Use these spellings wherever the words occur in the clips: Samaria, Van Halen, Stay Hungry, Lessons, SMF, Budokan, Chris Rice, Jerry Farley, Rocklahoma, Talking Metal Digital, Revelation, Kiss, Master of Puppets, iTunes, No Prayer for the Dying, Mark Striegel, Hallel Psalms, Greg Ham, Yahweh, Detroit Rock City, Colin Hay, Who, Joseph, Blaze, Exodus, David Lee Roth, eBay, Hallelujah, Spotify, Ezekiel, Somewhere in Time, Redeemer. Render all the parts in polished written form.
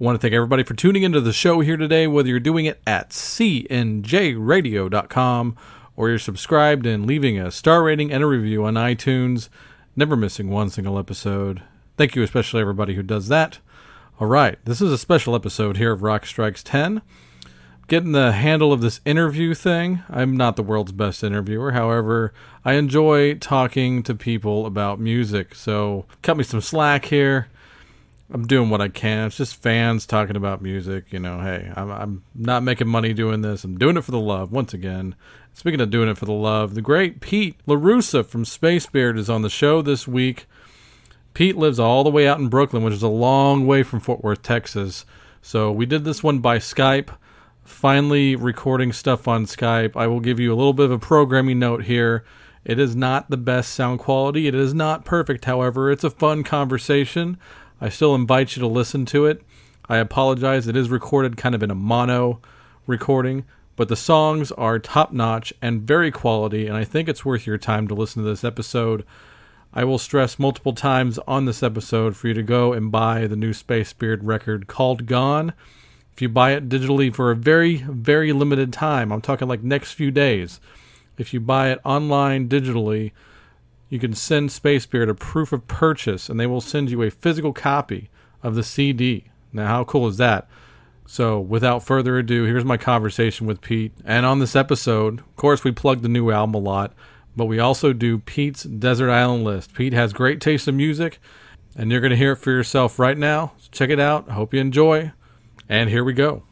I want to thank everybody for tuning into the show here today, whether you're doing it at cnjradio.com or you're subscribed and leaving a star rating and a review on iTunes, never missing one single episode. Thank you especially everybody who does that. All right, this is a special episode here of Rock Strikes 10. Getting the handle of this interview thing. I'm not the world's best interviewer, however, I enjoy talking to people about music, so cut me some slack here. I'm doing what I can. It's just fans talking about music. You know, hey, I'm not making money doing this. I'm doing it for the love, once again. Speaking of doing it for the love, the great Pete LaRussa from Space Beard is on the show this week. Pete lives all the way out in Brooklyn, which is a long way from Fort Worth, Texas. So we did this one by Skype, finally recording stuff on Skype. I will give you a little bit of a programming note here. It is not the best sound quality. It is not perfect, however. It's a fun conversation. I still invite you to listen to it. I apologize. It is recorded kind of in a mono recording, but the songs are top-notch and very quality, and I think it's worth your time to listen to this episode. I will stress multiple times on this episode for you to go and buy the new Space Beard record called Gone. If you buy it digitally for a very, very limited time, I'm talking like next few days, if you buy it online digitally, you can send Space Beard a proof of purchase, and they will send you a physical copy of the CD. Now, how cool is that? So, without further ado, here's my conversation with Pete. And on this episode, of course, we plug the new album a lot, but we also do Pete's Desert Island List. Pete has great taste in music, and you're going to hear it for yourself right now. So check it out. I hope you enjoy. And here we go.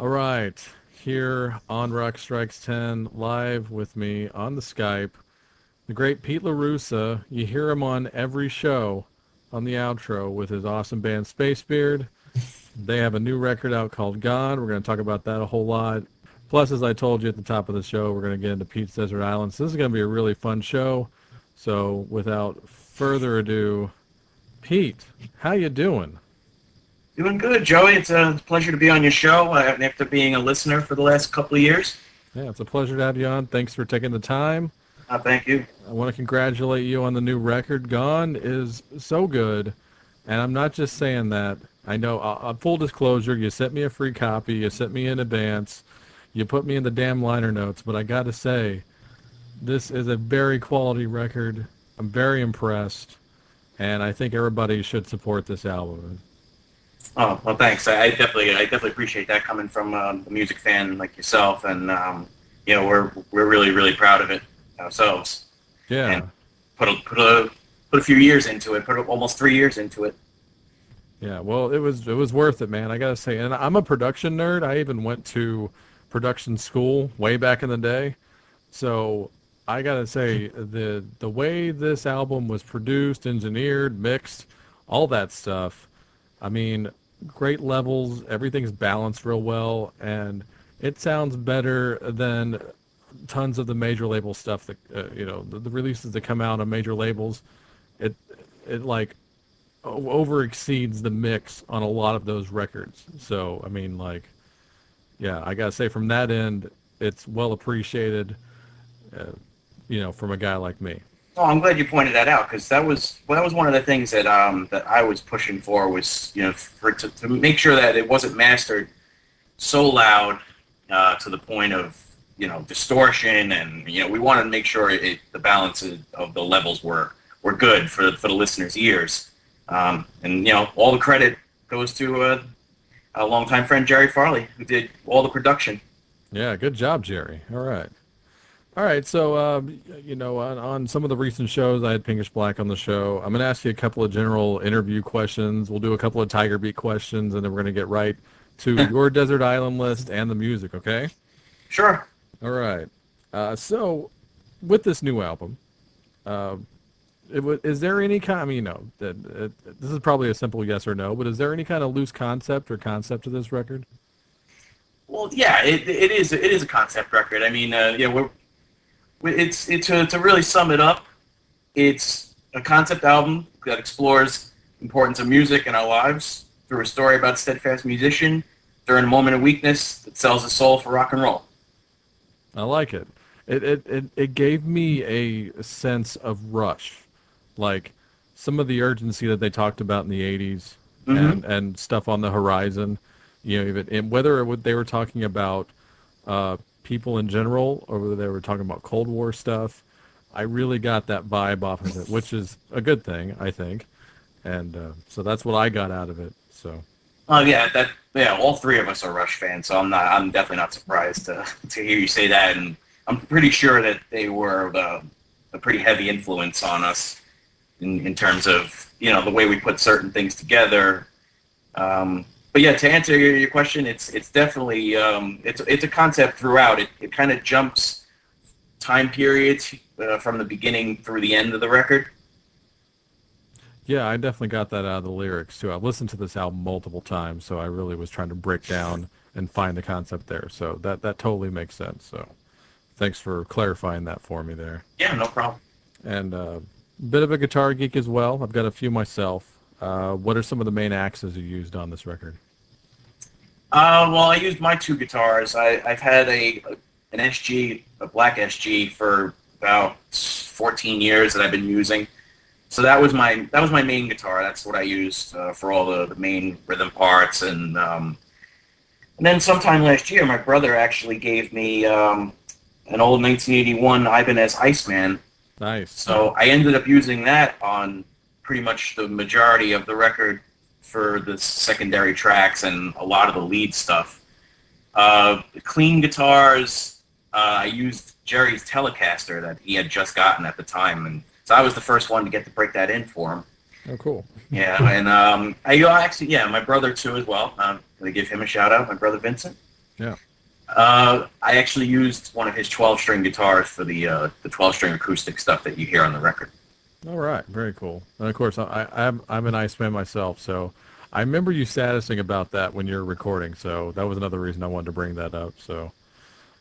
All right. Here on Rock Strikes 10, live with me on the Skype, the great Pete LaRussa. You hear him on every show on the outro with his awesome band Space Beard. They have a new record out called Gone. We're going to talk about that a whole lot. Plus, as I told you at the top of the show, we're going to get into Pete's Desert Island. So this is going to be a really fun show. So without further ado, Pete, how you doing? Doing good, Joey. It's a pleasure to be on your show after being a listener for the last couple of years. Yeah, it's a pleasure to have you on. Thanks for taking the time. Thank you. I want to congratulate you on the new record. Gone is so good, and I'm not just saying that. I know, full disclosure, you sent me a free copy, you sent me in advance, you put me in the damn liner notes, but I got to say, this is a very quality record. I'm very impressed, and I think everybody should support this album. Oh, well, thanks. I definitely appreciate that coming from a music fan like yourself, and you know, we're really, really proud of it ourselves. Yeah. And put a few years into it, almost 3 years into it. Yeah, well, it was worth it, man. I gotta say, and I'm a production nerd. I even went to production school way back in the day. So I gotta say, the way this album was produced, engineered, mixed, all that stuff, I mean, great levels, everything's balanced real well, and it sounds better than tons of the major label stuff that you know, the releases that come out on major labels. It like over exceeds the mix on a lot of those records. So I mean, like, yeah, I gotta say, from that end, it's well appreciated, you know, from a guy like me. Oh, I'm glad you pointed that out, because that was one of the things that that I was pushing for, was, you know, to make sure that it wasn't mastered so loud to the point of, you know, distortion, and, you know, we wanted to make sure the balance of the levels were good for the listeners' ears. And, you know, all the credit goes to a longtime friend, Jerry Farley, who did all the production. Yeah, good job, Jerry. All right, so, you know, on some of the recent shows, I had Pinkish Black on the show. I'm going to ask you a couple of general interview questions. We'll do a couple of Tiger Beat questions, and then we're going to get right to your Desert Island List and the music, okay? Sure. All right. So, with this new album, is there any kind? I mean, you know, this is probably a simple yes or no, but is there any kind of loose concept or concept to this record? Well, yeah, it is a concept record. I mean, yeah, to really sum it up, it's a concept album that explores the importance of music in our lives through a story about a steadfast musician during a moment of weakness that sells his soul for rock and roll. I like it. It gave me a sense of Rush, like some of the urgency that they talked about in the 80s, mm-hmm. and stuff on the horizon. You know, even whether they were talking about people in general or whether they were talking about Cold War stuff, I really got that vibe off of it, which is a good thing, I think. And so that's what I got out of it. So. Oh yeah, all three of us are Rush fans, so I'm definitely not surprised to hear you say that, and I'm pretty sure that they were a pretty heavy influence on us in terms of, you know, the way we put certain things together. But yeah, to answer your question, it's definitely it's a concept throughout. It kind of jumps time periods from the beginning through the end of the record. Yeah, I definitely got that out of the lyrics, too. I've listened to this album multiple times, so I really was trying to break down and find the concept there. So that totally makes sense. So thanks for clarifying that for me there. Yeah, no problem. And a bit of a guitar geek as well. I've got a few myself. What are some of the main axes you used on this record? Well, I used my two guitars. I've had an SG, a black SG, for about 14 years that I've been using. So that was my main guitar. That's what I used for all the main rhythm parts. And then sometime last year, my brother actually gave me an old 1981 Ibanez Iceman. Nice. So I ended up using that on pretty much the majority of the record for the secondary tracks and a lot of the lead stuff. Clean guitars, I used Jerry's Telecaster that he had just gotten at the time, and so I was the first one to get to break that in for him. Oh, cool. Yeah, and my brother, too, as well. I'm going to give him a shout-out, my brother Vincent. Yeah. I actually used one of his 12-string guitars for the 12-string acoustic stuff that you hear on the record. All right, very cool. And, of course, I'm an Iceman myself, so I remember you statusing about that when you were recording, so that was another reason I wanted to bring that up. So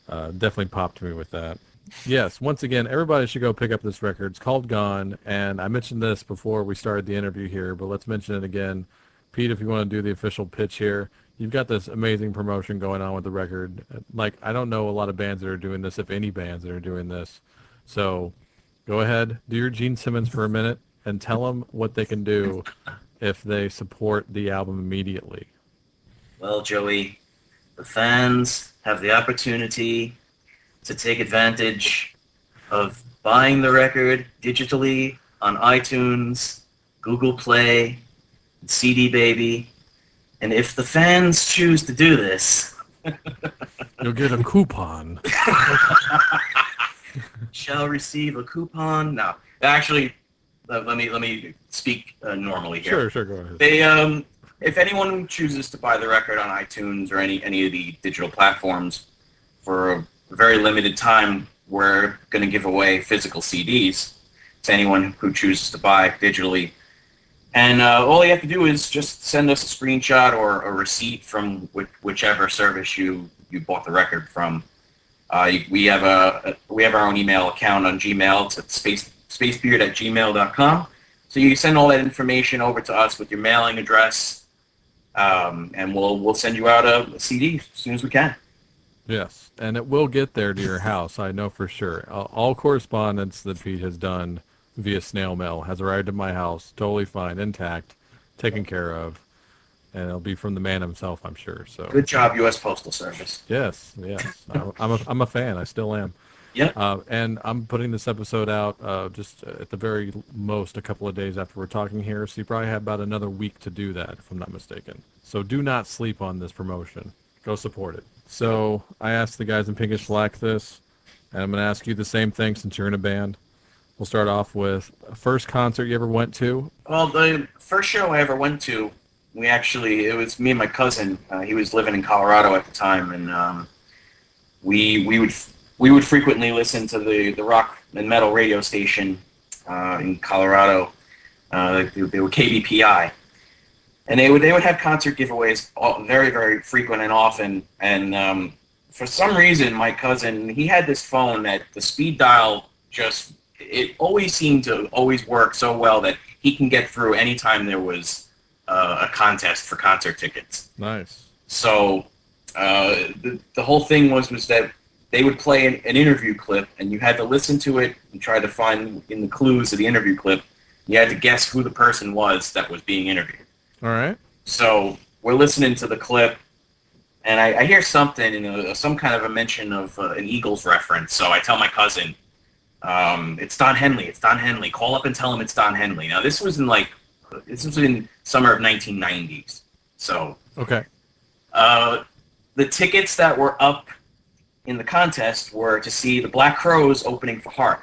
definitely popped me with that. Yes, once again, everybody should go pick up this record. It's called Gone, and I mentioned this before we started the interview here, but let's mention it again. Pete, if you want to do the official pitch here, you've got this amazing promotion going on with the record. Like, I don't know a lot of bands that are doing this, if any bands that are doing this. So go ahead, do your Gene Simmons for a minute, and tell them what they can do if they support the album immediately. Well, Joey, the fans have the opportunity to take advantage of buying the record digitally on iTunes, Google Play, CD Baby, and if the fans choose to do this, you'll get a coupon. Shall receive a coupon. No, actually, let me speak normally here. Sure, go ahead. They, if anyone chooses to buy the record on iTunes or any of the digital platforms for a very limited time, we're going to give away physical CDs to anyone who chooses to buy digitally. And all you have to do is just send us a screenshot or a receipt from whichever service you bought the record from. We have our own email account on Gmail. It's at spacebeard@gmail.com. So you send all that information over to us with your mailing address, and we'll send you out a CD as soon as we can. Yes, and it will get there to your house, I know for sure. All correspondence that Pete has done via snail mail has arrived at my house, totally fine, intact, taken care of, and it'll be from the man himself, I'm sure. So good job, U.S. Postal Service. Yes, I'm a fan. I still am. Yeah. And I'm putting this episode out just at the very most a couple of days after we're talking here, so you probably have about another week to do that, if I'm not mistaken. So do not sleep on this promotion. Go support it. So I asked the guys in Pinkish Black this, and I'm going to ask you the same thing since you're in a band. We'll start off with first concert you ever went to. Well, the first show I ever went to, it was me and my cousin. He was living in Colorado at the time, and we would frequently listen to the rock and metal radio station in Colorado. They were KBPI. And they would have concert giveaways very, very frequent and often. And for some reason, my cousin, he had this phone that the speed dial just, it always seemed to always work so well that he can get through any time there was a contest for concert tickets. Nice. So the whole thing was that they would play an interview clip, and you had to listen to it and try to find in the clues of the interview clip. You had to guess who the person was that was being interviewed. All right. So we're listening to the clip, and I hear something, some kind of a mention of an Eagles reference. So I tell my cousin, "It's Don Henley. It's Don Henley. Call up and tell him it's Don Henley." Now this was in summer of 1990s. So okay. The tickets that were up in the contest were to see the Black Crowes opening for Heart.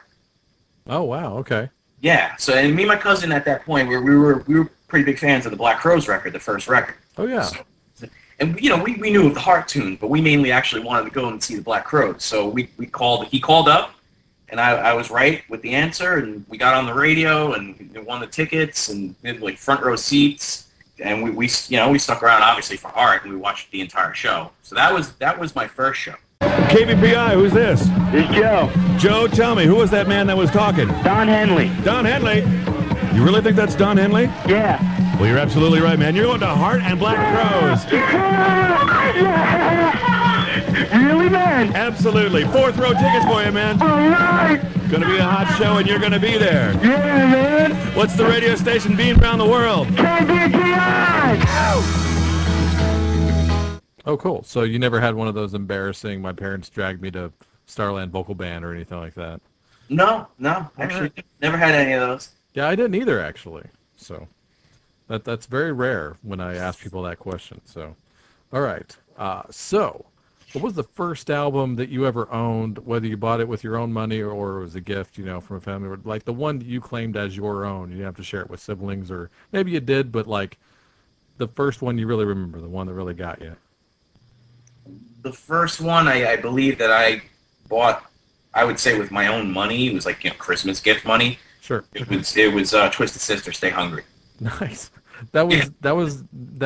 Oh wow. Okay. Yeah. So and me and my cousin at that point we were pretty big fans of the Black Crowes record, the first record. Oh, yeah. So, and, we knew of the Heart tune, but we mainly actually wanted to go and see the Black Crowes. So he called up, and I was right with the answer, and we got on the radio, and we won the tickets, and we had, like, front row seats, and we stuck around, obviously, for Heart, and we watched the entire show. So that was my first show. KBPI, who's this? This is Joe. Joe, tell me, who was that man that was talking? Don Henley. Don Henley? You really think that's Don Henley? Yeah. Well, you're absolutely right, man. You're going to Heart and Black Crowes. Yeah. Really, man? Absolutely. Fourth row tickets for you, man. All right. Going to be a hot show, and you're going to be there. Yeah, man. What's the radio station being around the world? KBPI. Oh, cool. So you never had one of those embarrassing, my parents dragged me to Starland Vocal Band or anything like that? No. Actually, never had any of those. Yeah, I didn't either, actually. So that's very rare when I ask people that question. So, all right. So what was the first album that you ever owned, whether you bought it with your own money or it was a gift, from a family? Like the one that you claimed as your own. You didn't have to share it with siblings, or maybe you did, but like the first one you really remember, the one that really got you. The first one I believe that I bought, I would say with my own money. It was like Christmas gift money. Sure. It was Twisted Sister, Stay Hungry. Nice. That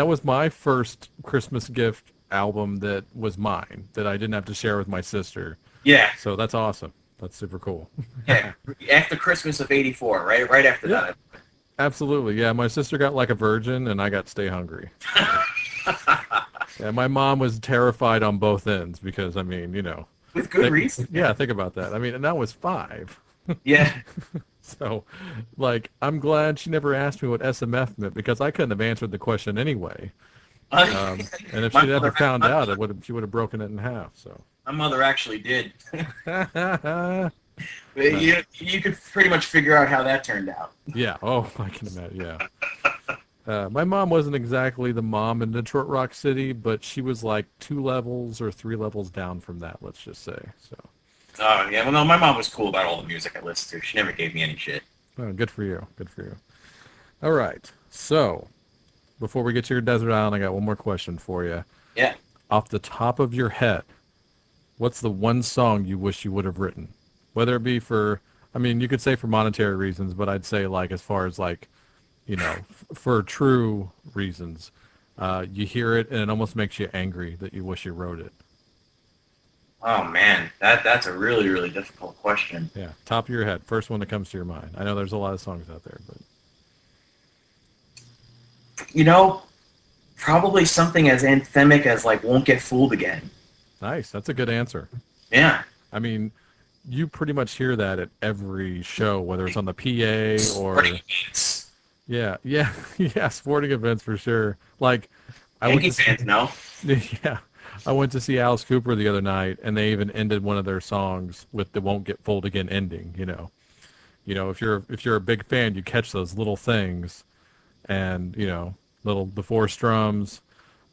was my first Christmas gift album that was mine, that I didn't have to share with my sister. Yeah. So that's awesome. That's super cool. Yeah. After Christmas of '84, right? Right after that. Absolutely. Yeah. My sister got Like a Virgin, and I got Stay Hungry. Yeah. My mom was terrified on both ends because, with good reason. Yeah. Think about that. And I was 5. Yeah. So, I'm glad she never asked me what SMF meant, because I couldn't have answered the question anyway. And if she'd ever found out, she would have broken it in half. So my mother actually did. You could pretty much figure out how that turned out. Yeah. Oh, I can imagine. Yeah. My mom wasn't exactly the mom in Detroit Rock City, but she was like 2 levels or 3 levels down from that, let's just say. So. Oh, yeah. Well, no, my mom was cool about all the music I listened to. She never gave me any shit. Oh, good for you. Good for you. All right. So, before we get to your desert island, I got one more question for you. Yeah. Off the top of your head, what's the one song you wish you would have written? Whether it be for, you could say for monetary reasons, but I'd say, as far as, for true reasons, you hear it and it almost makes you angry that you wish you wrote it. Oh, man, that's a really, really difficult question. Yeah, top of your head, first one that comes to your mind. I know there's a lot of songs out there, but... probably something as anthemic as, Won't Get Fooled Again. Nice, that's a good answer. Yeah. You pretty much hear that at every show, whether it's on the PA or... Sporting events. Yeah, sporting events for sure. Yankee fans, no? Yeah. I went to see Alice Cooper the other night, and they even ended one of their songs with the "Won't Get Fooled Again" ending. If you're a big fan, you catch those little things, and the four strums.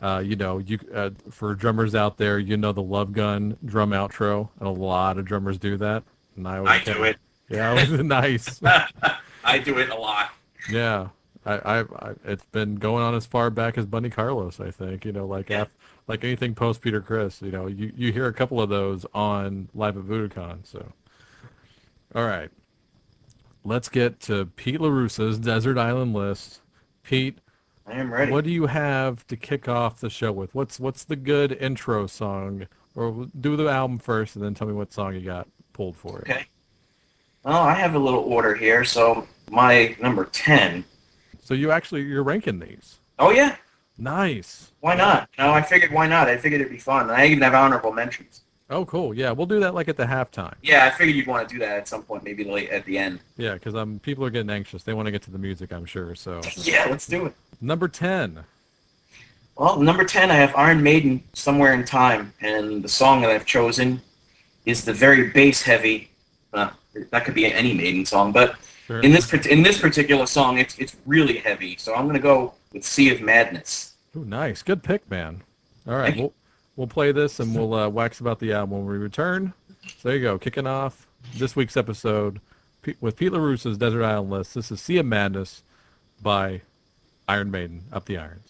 For drummers out there, the Love Gun drum outro, and a lot of drummers do that. And I do it. Yeah, it was nice. I do it a lot. Yeah, I it's been going on as far back as Bunny Carlos, I think. Yeah. Like anything post Peter Criss, you hear a couple of those on Live at Budokan. So, all right, let's get to Pete LaRussa's Desert Island list. Pete, I am ready. What do you have to kick off the show with? What's the good intro song? Or do the album first, and then tell me what song you got pulled for it. Okay. Well, I have a little order here, so my number 10. So you're ranking these? Oh, yeah. Nice. Why not? No, I figured why not? I figured it'd be fun. I even have honorable mentions. Oh, cool. Yeah, we'll do that like at the halftime. Yeah, I figured you'd want to do that at some point, maybe late at the end. Yeah, because people are getting anxious. They want to get to the music, I'm sure. So yeah, let's do it. Number 10. Well, number 10, I have Iron Maiden, Somewhere in Time, and the song that I've chosen is the very bass-heavy. That could be any Maiden song, but sure. in this particular song, it's really heavy. So I'm gonna go with Sea of Madness. Ooh, nice, good pick, man. All right, we'll play this and we'll wax about the album when we return. So there you go, kicking off this week's episode with Pete LaRussa's Desert Island List. This is Sea of Madness by Iron Maiden, Up the Irons.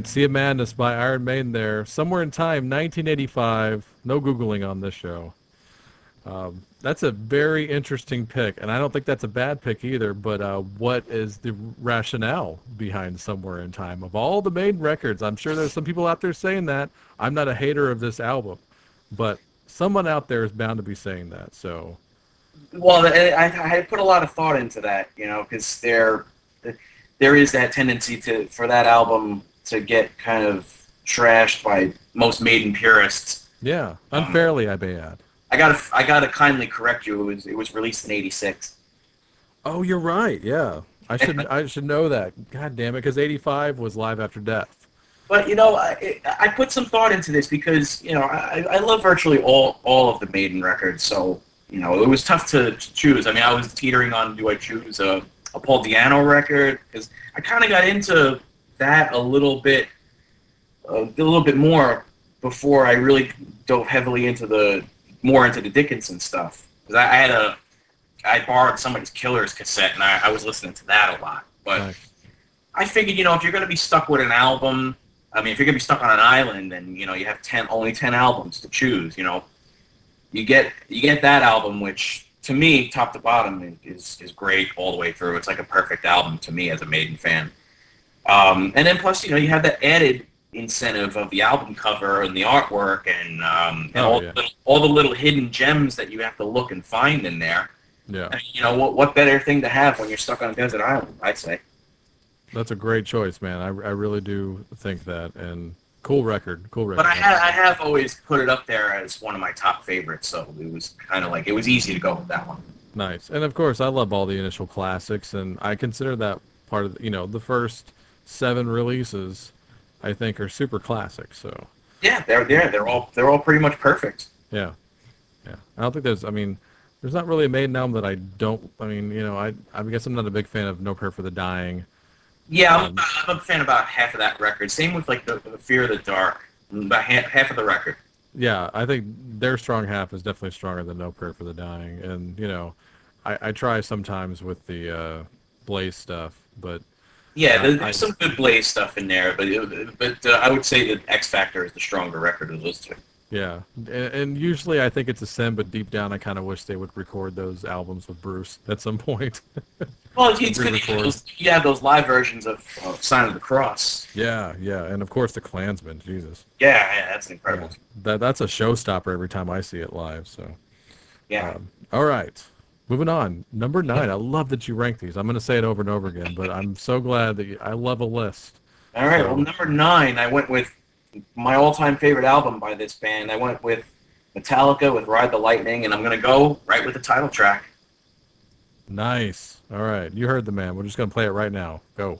right, Sea of Madness by Iron Maiden there. Somewhere in Time, 1985. No Googling on this show. That's a very interesting pick, and I don't think that's a bad pick either, but what is the rationale behind Somewhere in Time? Of all the Maiden records, I'm sure there's some people out there saying that. I'm not a hater of this album, but someone out there is bound to be saying that. So, well, I put a lot of thought into that, you know, because there is that tendency for that album to get kind of trashed by most Maiden purists. Yeah, unfairly, I may add. I gotta kindly correct you. It was released in '86. Oh, you're right. Yeah, I should know that. God damn it, because '85 was Live After Death. But you know, I put some thought into this because you know I love virtually all of the Maiden records. So you know it was tough to choose. I mean, I was teetering on do I choose a Paul Di'Anno record because I kind of got into that a little bit more before I really dove heavily into more into the Dickinson stuff, because I borrowed somebody's Killer's cassette and I was listening to that a lot. But nice. I figured, you know, if you're going to be stuck with an album, I mean, if you're going to be stuck on an island and you know you have only ten albums to choose, you know, you get that album, which to me, top to bottom, is great all the way through. It's like a perfect album to me as a Maiden fan. And then plus, you know, you have that added incentive of the album cover and the artwork and all the little hidden gems that you have to look and find in there. Yeah. And, you know, what better thing to have when you're stuck on a desert island, I'd say. That's a great choice, man. I really do think that. And cool record. But I have always put it up there as one of my top favorites, so it was kind of like, it was easy to go with that one. Nice. And of course, I love all the initial classics, and I consider that part of, you know, the first 7 releases I think are super classic. So yeah, they're all pretty much perfect. Yeah, yeah. I don't think there's. I mean, there's not really a Maiden album that I don't. I mean, you know, I guess I'm not a big fan of No Prayer for the Dying. Yeah, I'm a fan about half of that record. Same with like the Fear of the Dark, about half of the record. Yeah, I think their strong half is definitely stronger than No Prayer for the Dying. And you know, I try sometimes with the Blaze stuff, but. Yeah, there's some good Blaze stuff in there, but I would say that X Factor is the stronger record of those two. Yeah, and usually I think it's a sin, but deep down I kind of wish they would record those albums with Bruce at some point. Well, it's good you have those live versions of Sign of the Cross. Yeah, yeah, and of course the Klansmen, Jesus. Yeah, yeah, that's incredible. Yeah, that's a showstopper every time I see it live, so. Yeah. All right. Moving on, number 9. I love that you rank these. I'm going to say it over and over again, but I'm so glad that I love a list. All right, so. Well, number 9, I went with my all-time favorite album by this band. I went with Metallica with Ride the Lightning, and I'm going to go right with the title track. Nice. All right, you heard the man. We're just going to play it right now. Go.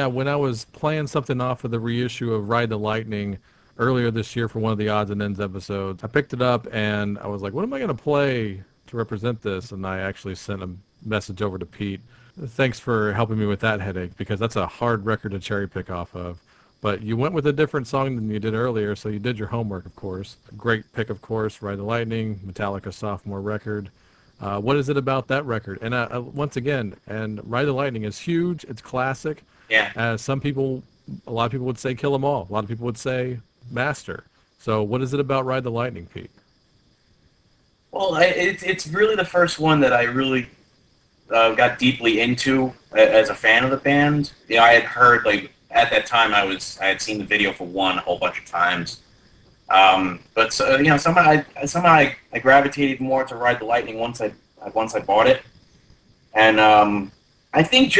Yeah, when I was playing something off of the reissue of Ride the Lightning earlier this year for one of the Odds and Ends episodes, I picked it up and I was like, what am I going to play to represent this? And I actually sent a message over to Pete. Thanks for helping me with that headache, because that's a hard record to cherry pick off of. But you went with a different song than you did earlier, so you did your homework, of course. Great pick, of course, Ride the Lightning, Metallica sophomore record. What is it about that record? And once again, and Ride the Lightning is huge. It's classic. Yeah. Some people, a lot of people would say Kill 'Em All. A lot of people would say Master. So what is it about Ride the Lightning, Pete? Well, it's really the first one that I really got deeply into as a fan of the band. You know, I had heard, like, at that time, I had seen the video for one a whole bunch of times, but so, you know, somehow I gravitated more to Ride the Lightning once I bought it, and I think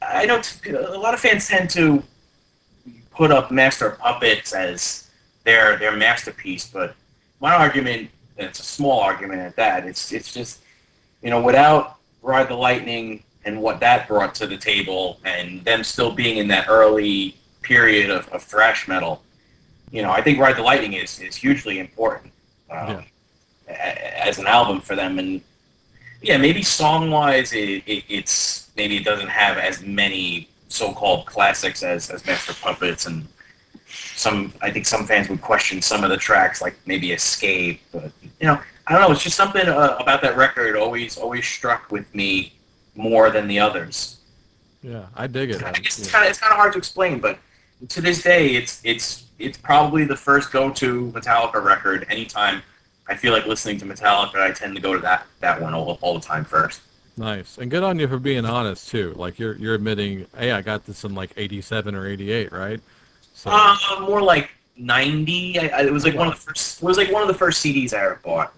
I know a lot of fans tend to put up Master of Puppets as their masterpiece, but my argument, and it's a small argument at that, it's just, you know, without Ride the Lightning and what that brought to the table, and them still being in that early period of thrash metal, you know, I think Ride the Lightning is hugely important as an album for them. And yeah, maybe song-wise, it's maybe it doesn't have as many so-called classics as Master Puppets, and I think some fans would question some of the tracks, like maybe Escape. But you know, I don't know. It's just something about that record always struck with me more than the others. Yeah, I dig it. I guess it's kind of hard to explain, but to this day, it's probably the first go-to Metallica record. Anytime I feel like listening to Metallica, I tend to go to that one all the time first. Nice, and good on you for being honest too. Like you're admitting, hey, I got this in like 87 or 88, right? So more like 90. It was like one of the first. It was like one of the first CDs I ever bought.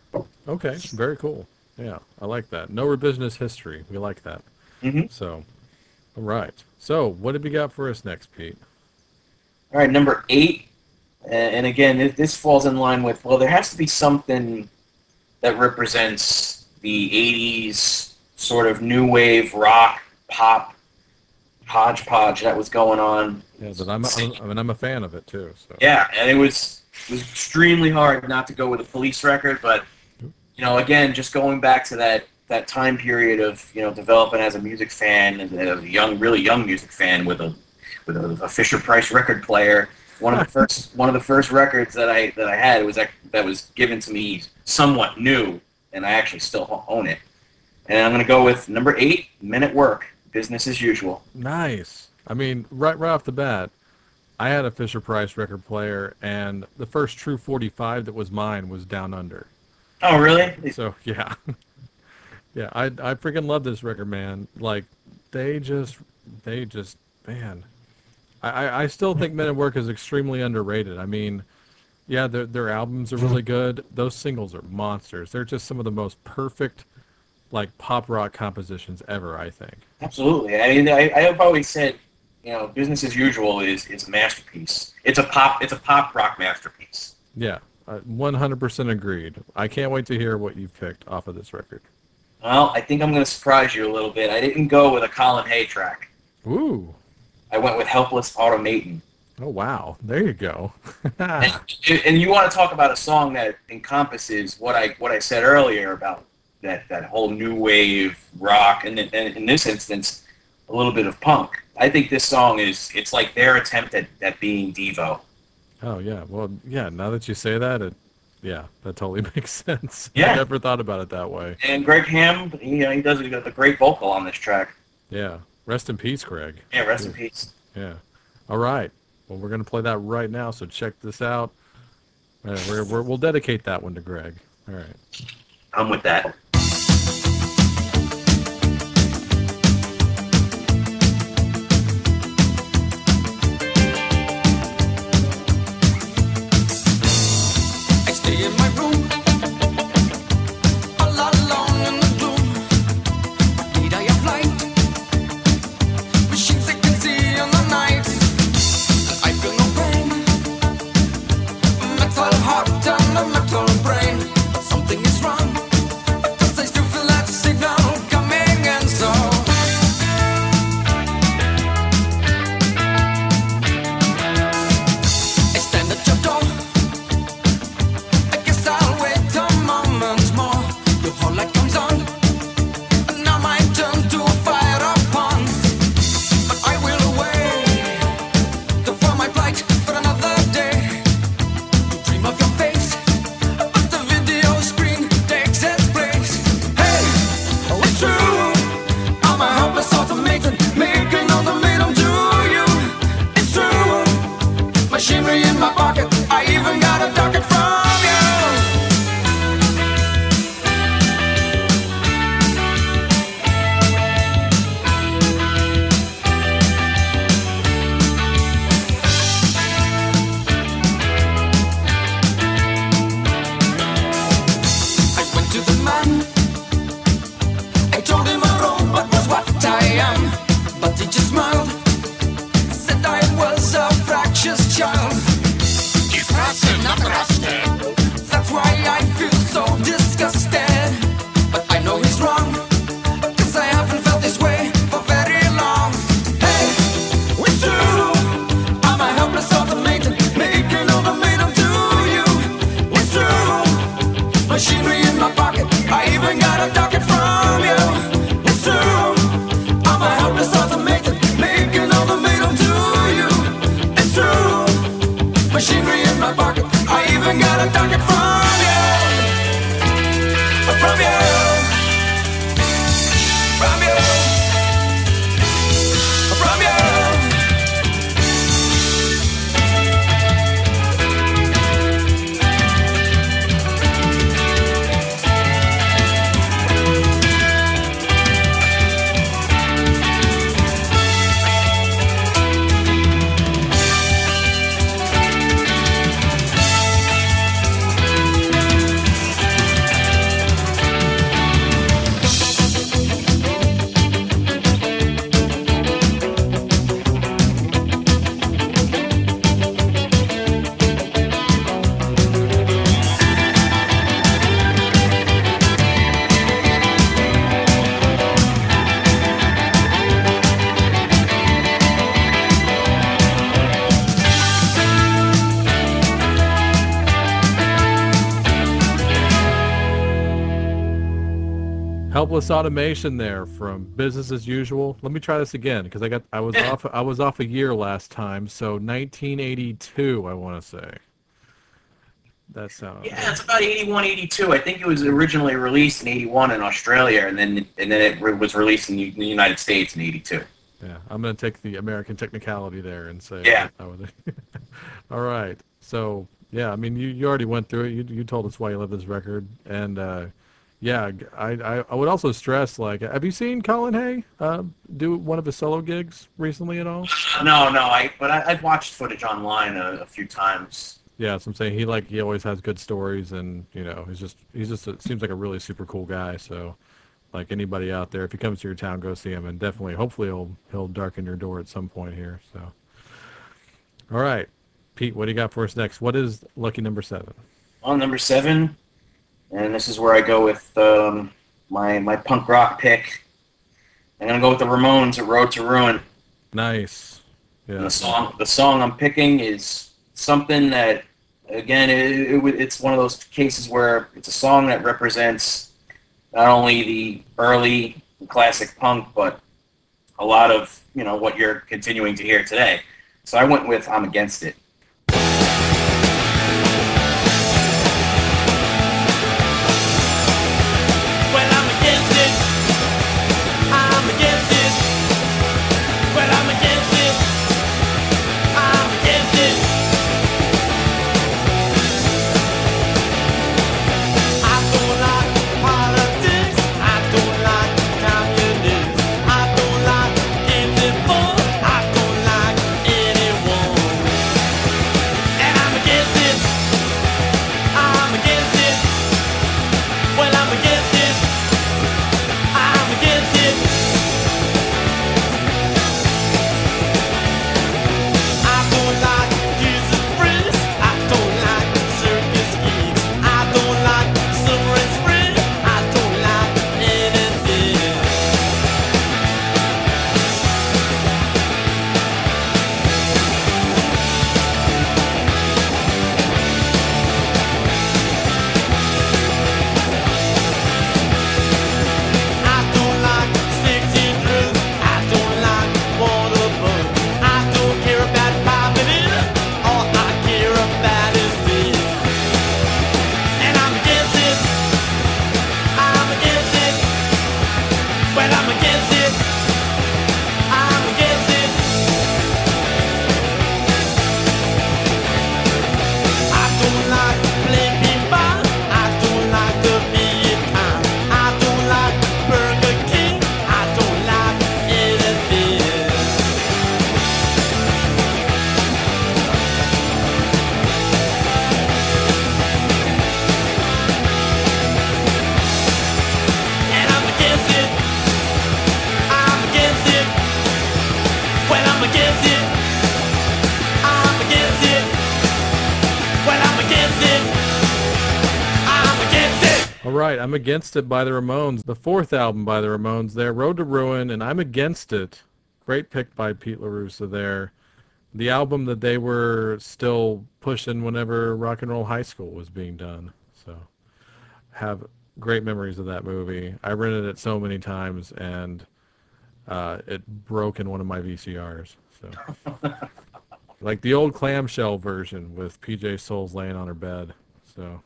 Okay, very cool. Yeah, I like that. No revisionist history. We like that. Mm-hmm. So, all right. So, what have you got for us next, Pete? All right, number 8. And again, this falls in line with, well, there has to be something that represents the 80s sort of new wave rock, pop, hodgepodge that was going on. Yeah, but I'm a fan of it, too. So. Yeah, and it was extremely hard not to go with a Police record, but... You know, again, just going back to that time period of, you know, developing as a music fan, and as a really young music fan with a Fisher Price record player. One of the first records that I had was that was given to me somewhat new, and I actually still own it. And I'm gonna go with number 8, Men at Work, Business as Usual. Nice. I mean, right off the bat, I had a Fisher Price record player, and the first true 45 that was mine was Down Under. Oh, really? So, yeah. Yeah, I freaking love this record, man. Like, they just, man. I still think Men at Work is extremely underrated. I mean, yeah, their albums are really good. Those singles are monsters. They're just some of the most perfect, like, pop rock compositions ever, I think. Absolutely. I mean, I've always said, you know, Business as Usual is a masterpiece. It's a pop rock masterpiece. Yeah. 100% agreed. I can't wait to hear what you've picked off of this record. Well, I think I'm going to surprise you a little bit. I didn't go with a Colin Hay track. Ooh. I went with Helpless Automaton. Oh, wow. There you go. and you want to talk about a song that encompasses what I said earlier about that whole new wave rock, and in this instance, a little bit of punk. I think this song it's like their attempt at being Devo. Oh, yeah. Well, yeah, now that you say that, that totally makes sense. Yeah. I never thought about it that way. And Greg Ham, you know, he does a great vocal on this track. Yeah. Rest in peace, Greg. Yeah, rest in peace. Yeah. All right. Well, we're going to play that right now, so check this out. We'll dedicate that one to Greg. All right. I'm with that. Metal heart and a metal brain, but something is wrong. Helpless Automation there from Business as Usual. Let me try this again because I was off a year last time, so 1982 I want to say. That sounds it's about 81, 82. I think it was originally released in 81 in Australia, and then it was released in the United States in 82. Yeah, I'm going to take the American technicality there and say All right. So, yeah, I mean, you already went through it. You told us why you love this record, and I would also stress, like, have you seen Colin Hay do one of his solo gigs recently at all? No, I've watched footage online a few times. Yeah, so I'm saying he always has good stories, and you know he's just seems like a really super cool guy. So, like, anybody out there, if he comes to your town, go see him, and definitely, hopefully, he'll darken your door at some point here. So, all right, Pete, what do you got for us next? What is lucky number 7? Well, number 7, and this is where I go with my punk rock pick. I'm gonna go with the Ramones at "Road to Ruin." Nice. Yeah. And the song I'm picking is something that. Again, it's one of those cases where it's a song that represents not only the early classic punk, but a lot of, you know, what you're continuing to hear today. So I went with I'm Against It. I'm Against It by the Ramones, the fourth album by the Ramones there, Road to Ruin, and I'm Against It. Great pick by Pete LaRussa there. The album that they were still pushing whenever Rock and Roll High School was being done. So, have great memories of that movie. I rented it so many times, and it broke in one of my VCRs. So, like the old clamshell version with PJ Souls laying on her bed. So.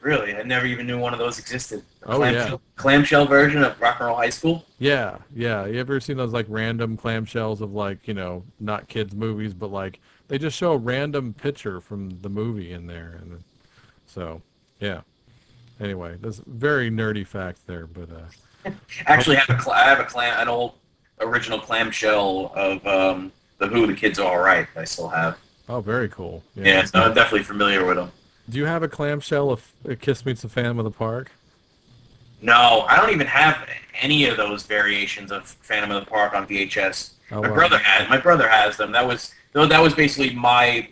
Really? I never even knew one of those existed. Clamshell version of Rock and Roll High School? Yeah. You ever seen those, like, random clamshells of, like, you know, not kids' movies, but, like, they just show a random picture from the movie in there. And so, yeah. Anyway, that's a very nerdy fact there, but... Actually, I have an old original clamshell of The Who, The Kids Are Alright, I still have. Oh, very cool. Yeah, so I'm definitely familiar with them. Do you have a clamshell of Kiss Meets the Phantom of the Park? No, I don't even have any of those variations of Phantom of the Park on VHS. Oh, my brother had. My brother has them. That was basically my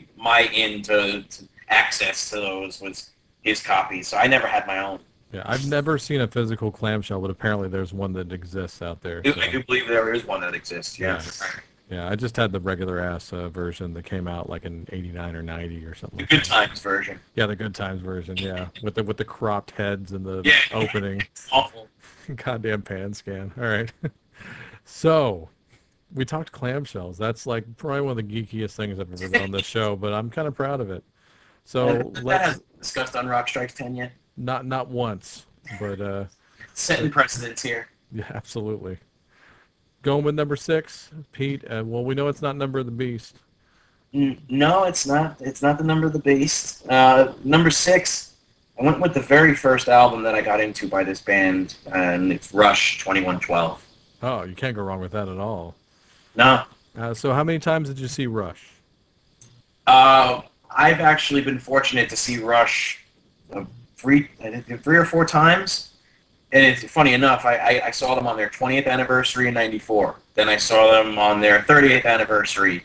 access to those was his copies. So I never had my own. Yeah, I've never seen a physical clamshell, but apparently there's one that exists out there. I do believe there is one that exists. Yes. Yeah. Yeah, I just had the regular-ass version that came out like in 89 or 90 or something. The Good Times version. Yeah, the Good Times version, yeah. With the cropped heads and the opening. It's awful. Goddamn pan scan. All right. So we talked clamshells. That's like probably one of the geekiest things I've ever done on this show, but I'm kind of proud of it. So that hasn't discussed on Rock Strikes 10 yet. Not once, but setting precedents here. Yeah, absolutely. Going with number 6, Pete. Well, we know it's not Number of the Beast. No, it's not. It's not the Number of the Beast. Number 6. I went with the very first album that I got into by this band, and it's Rush, 2112. Oh, you can't go wrong with that at all. No. So how many times did you see Rush? I've actually been fortunate to see Rush three or four times. And it's funny enough, I saw them on their 20th anniversary in 94. Then I saw them on their 30th anniversary.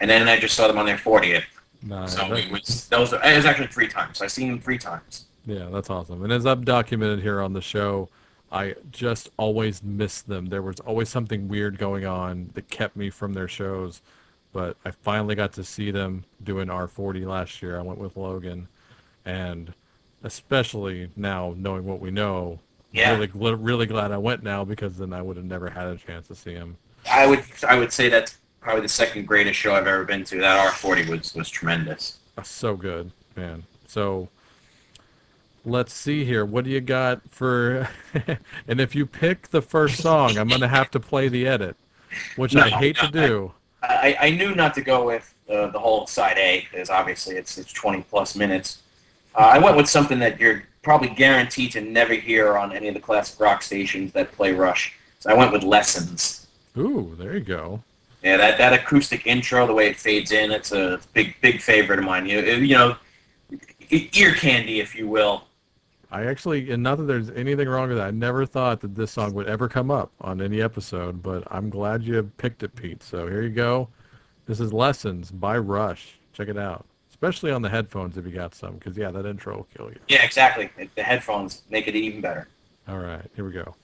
And then I just saw them on their 40th. Nice. So it was actually 3 times. I've seen them 3 times. Yeah, that's awesome. And as I've documented here on the show, I just always missed them. There was always something weird going on that kept me from their shows. But I finally got to see them doing R40 last year. I went with Logan. And especially now, knowing what we know, really glad I went now, because then I would have never had a chance to see him. I would say that's probably the second greatest show I've ever been to. That R40 was tremendous. So good, man. So let's see here. What do you got for... And if you pick the first song, I'm going to have to play the edit, which I hate to do. I knew not to go with the whole side A, because obviously it's 20-plus minutes. I went with something that you're probably guaranteed to never hear on any of the classic rock stations that play Rush. So I went with Lessons. Ooh, there you go. Yeah, that acoustic intro, the way it fades in, it's a big favorite of mine. You know, ear candy, if you will. I actually, and not that there's anything wrong with that, I never thought that this song would ever come up on any episode, but I'm glad you picked it, Pete. So here you go. This is Lessons by Rush. Check it out. Especially on the headphones if you got some, because, yeah, that intro will kill you. Yeah, exactly. The headphones make it even better. All right, here we go.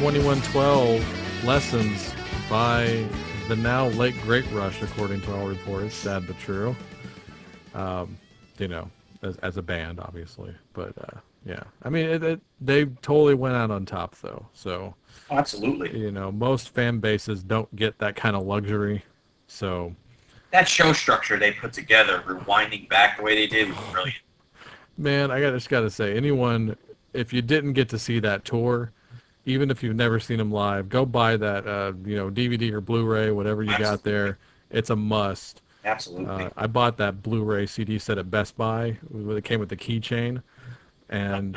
2112 Lessons by the now late great Rush, according to all reports. Sad but true. You know, as a band, obviously. But yeah, I mean, they totally went out on top, though. So absolutely. You know, most fan bases don't get that kind of luxury. So that show structure they put together, rewinding back the way they did, was brilliant. Man, I just got to say, anyone, if you didn't get to see that tour, even if you've never seen them live, go buy that DVD or Blu-ray, whatever you got there. It's a must. Absolutely. I bought that Blu-ray CD set at Best Buy. It came with the keychain. And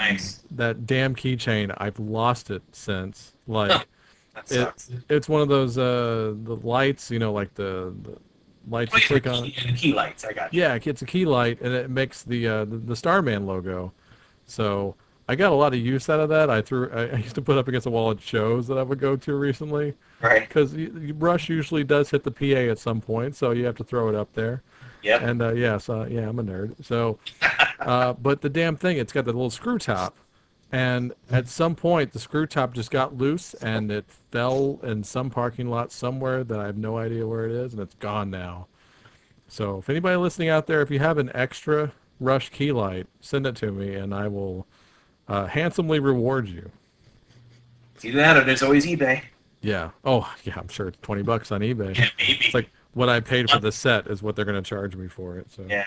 that damn keychain, I've lost it since. Like, it's one of those the lights, you know, like the lights you click on. Key lights, I got you. Yeah, it's a key light, and it makes the Starman logo. So I got a lot of use out of that. I used to put up against the wall at shows that I would go to recently. Right. Because Rush usually does hit the PA at some point, so you have to throw it up there. Yep. And, yeah, I'm a nerd. So, but the damn thing, it's got the little screw top. And at some point, the screw top just got loose, and it fell in some parking lot somewhere that I have no idea where it is, and it's gone now. So if anybody listening out there, if you have an extra Rush key light, send it to me, and I will handsomely reward you. See that, or there's always eBay. Yeah. Oh, yeah. I'm sure it's $20 on eBay. Yeah, maybe. It's like what I paid for the set is what they're going to charge me for it. So yeah.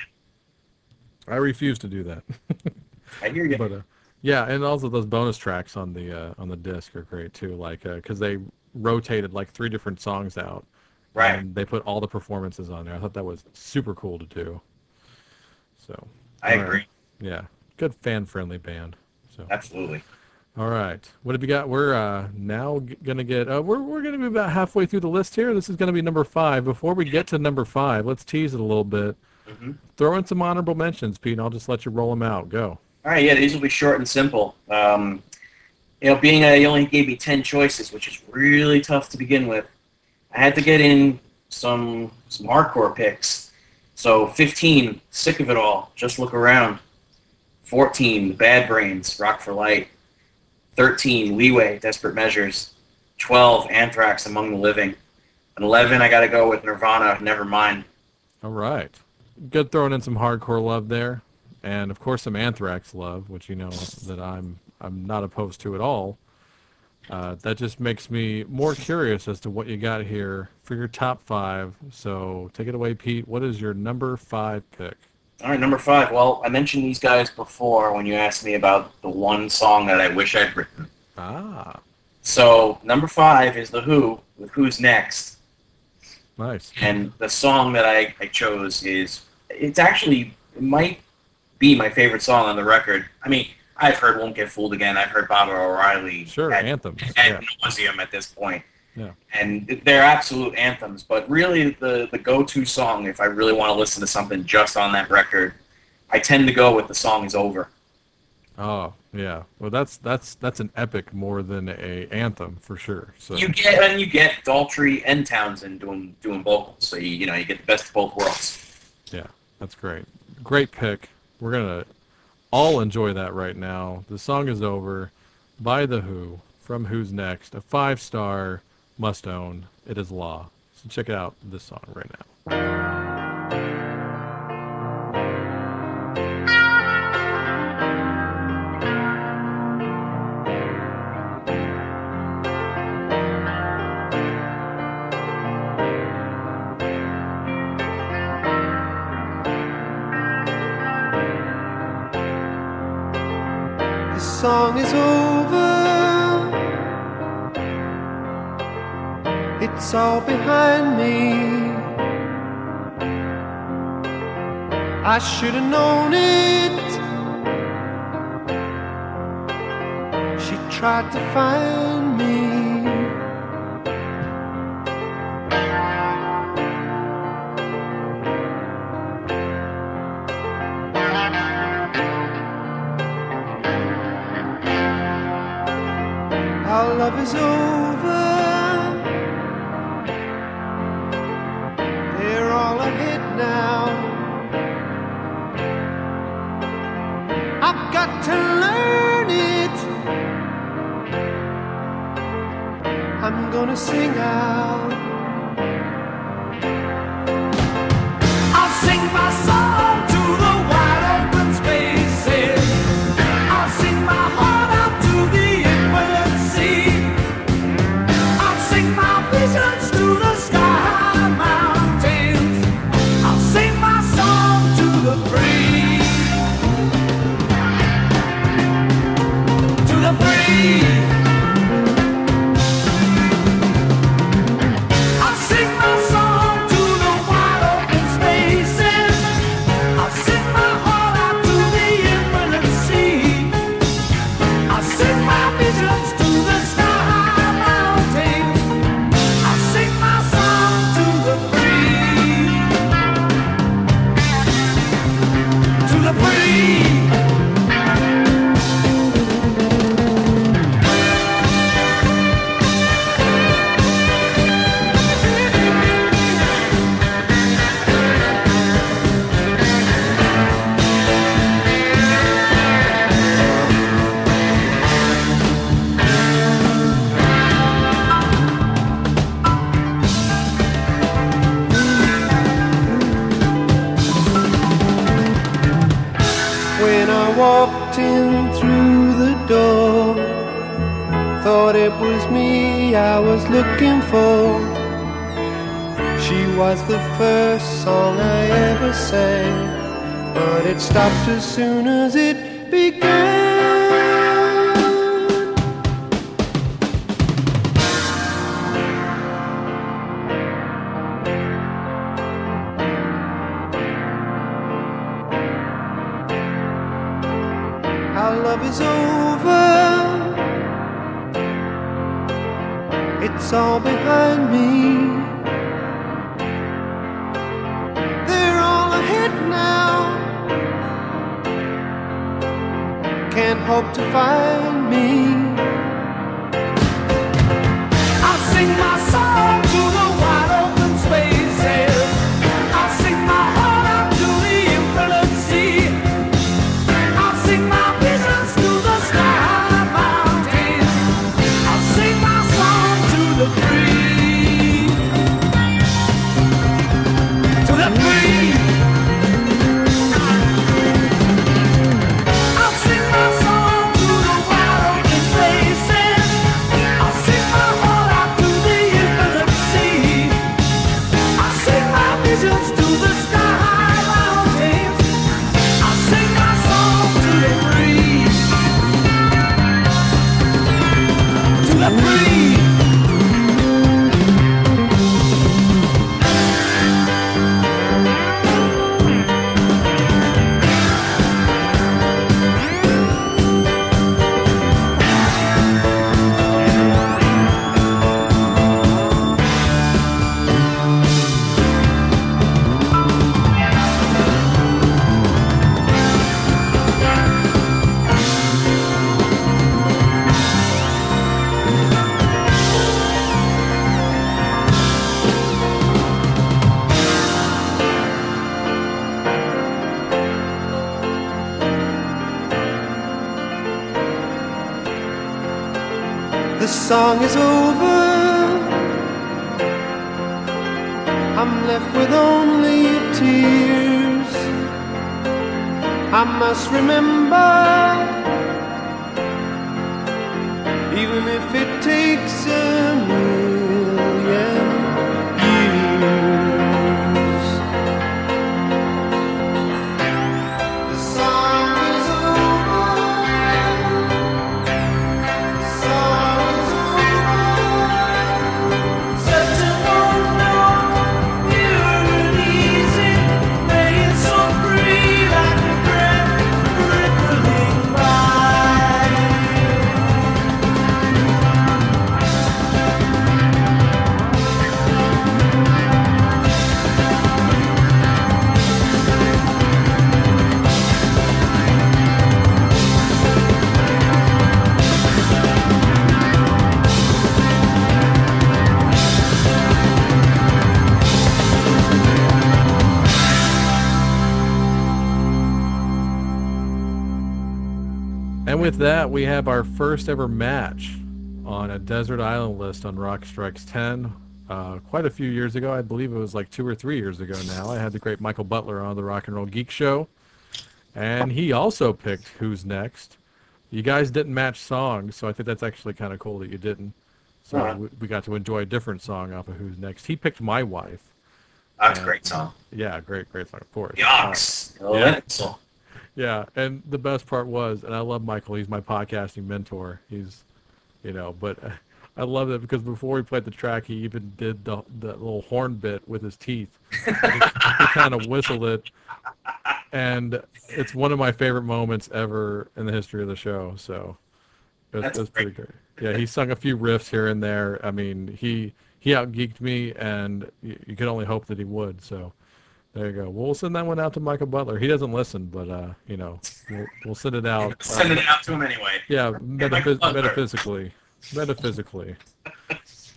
I refuse to do that. I hear you. But yeah, and also those bonus tracks on the disc are great too. Like because they rotated like 3 different songs out. Right. And they put all the performances on there. I thought that was super cool to do. So. I agree. Right. Yeah. Good fan-friendly band. So. Absolutely. All right. What have you got? We're now going to get we're going to be about halfway through the list here. This is going to be number 5. Before we get to number 5, let's tease it a little bit. Mm-hmm. Throw in some honorable mentions, Pete, and I'll just let you roll them out. Go. All right. Yeah, these will be short and simple. You know, being that you only gave me 10 choices, which is really tough to begin with, I had to get in some hardcore picks. So 15, Sick of It All, Just Look Around. 14, Bad Brains, Rock for Light. 13, Leeway, Desperate Measures. 12, Anthrax, Among the Living. And 11, I got to go with Nirvana, Nevermind. All right. Good throwing in some hardcore love there. And, of course, some Anthrax love, which you know that I'm not opposed to at all. That just makes me more curious as to what you got here for your top 5. So take it away, Pete. What is your number 5 pick? All right, number 5. Well, I mentioned these guys before when you asked me about the one song that I wish I'd written. Ah. So number 5 is The Who with Who's Next. Nice. And the song that I chose is, it might be my favorite song on the record. I mean, I've heard Won't Get Fooled Again. I've heard Bobby O'Reilly. Sure, anthems. Ad nauseum at this point. Yeah. And they're absolute anthems, but really the go-to song, if I really want to listen to something just on that record, I tend to go with The Song Is Over. Oh, yeah. Well, that's an epic more than an anthem for sure. So you get Daltrey and Townsend doing vocals, so you get the best of both worlds. Yeah, that's great. Great pick. We're gonna all enjoy that right now. The Song Is Over by The Who from Who's Next, a 5-star. Must own. It is law. So check out this song right now. The song is over. It's all behind me. I should have known it. She tried to find me. Our love is over. To learn it, gonna sing out. I'll sing my song to the wide open spaces. I'll sing my heart out to the infinite sea. I'll sing my visions to the sky-high mountains. I'll sing my song to the free. To the free. I was looking for. She was the first song I ever sang, but it stopped as soon as it began. Our love is over. It's all behind me. They're all ahead now. Can't hope to find me. I'll sing my song to the wide open spaces. I'll sing my heart out to the infinite sea. I'll sing my visions to the sky-high mountains. I'll sing my song is over. I'm left with only tears. I must remember, even if it takes a million years. The song is over. The song. With that, we have our first ever match on a Desert Island list on Rock Strikes 10 quite a few years ago. I believe it was like 2 or 3 years ago now. I had the great Michael Butler on the Rock and Roll Geek Show, and he also picked Who's Next. You guys didn't match songs, so I think that's actually kind of cool that you didn't. So we got to enjoy a different song off of Who's Next. He picked My Wife. That's a great song. Yeah, great song, of course. Yucks. Yeah, and the best part was, and I love Michael, he's my podcasting mentor. He's, you know, but I love that because before we played the track, he even did the little horn bit with his teeth. he kind of whistled it, and it's one of my favorite moments ever in the history of the show, so that's pretty great. Yeah, he sung a few riffs here and there. I mean, he out-geeked me, and you could only hope that he would, so... There you go. We'll send that one out to Michael Butler. He doesn't listen, but, you know, we'll send it out. Send it out to him anyway. Yeah, metaphysically.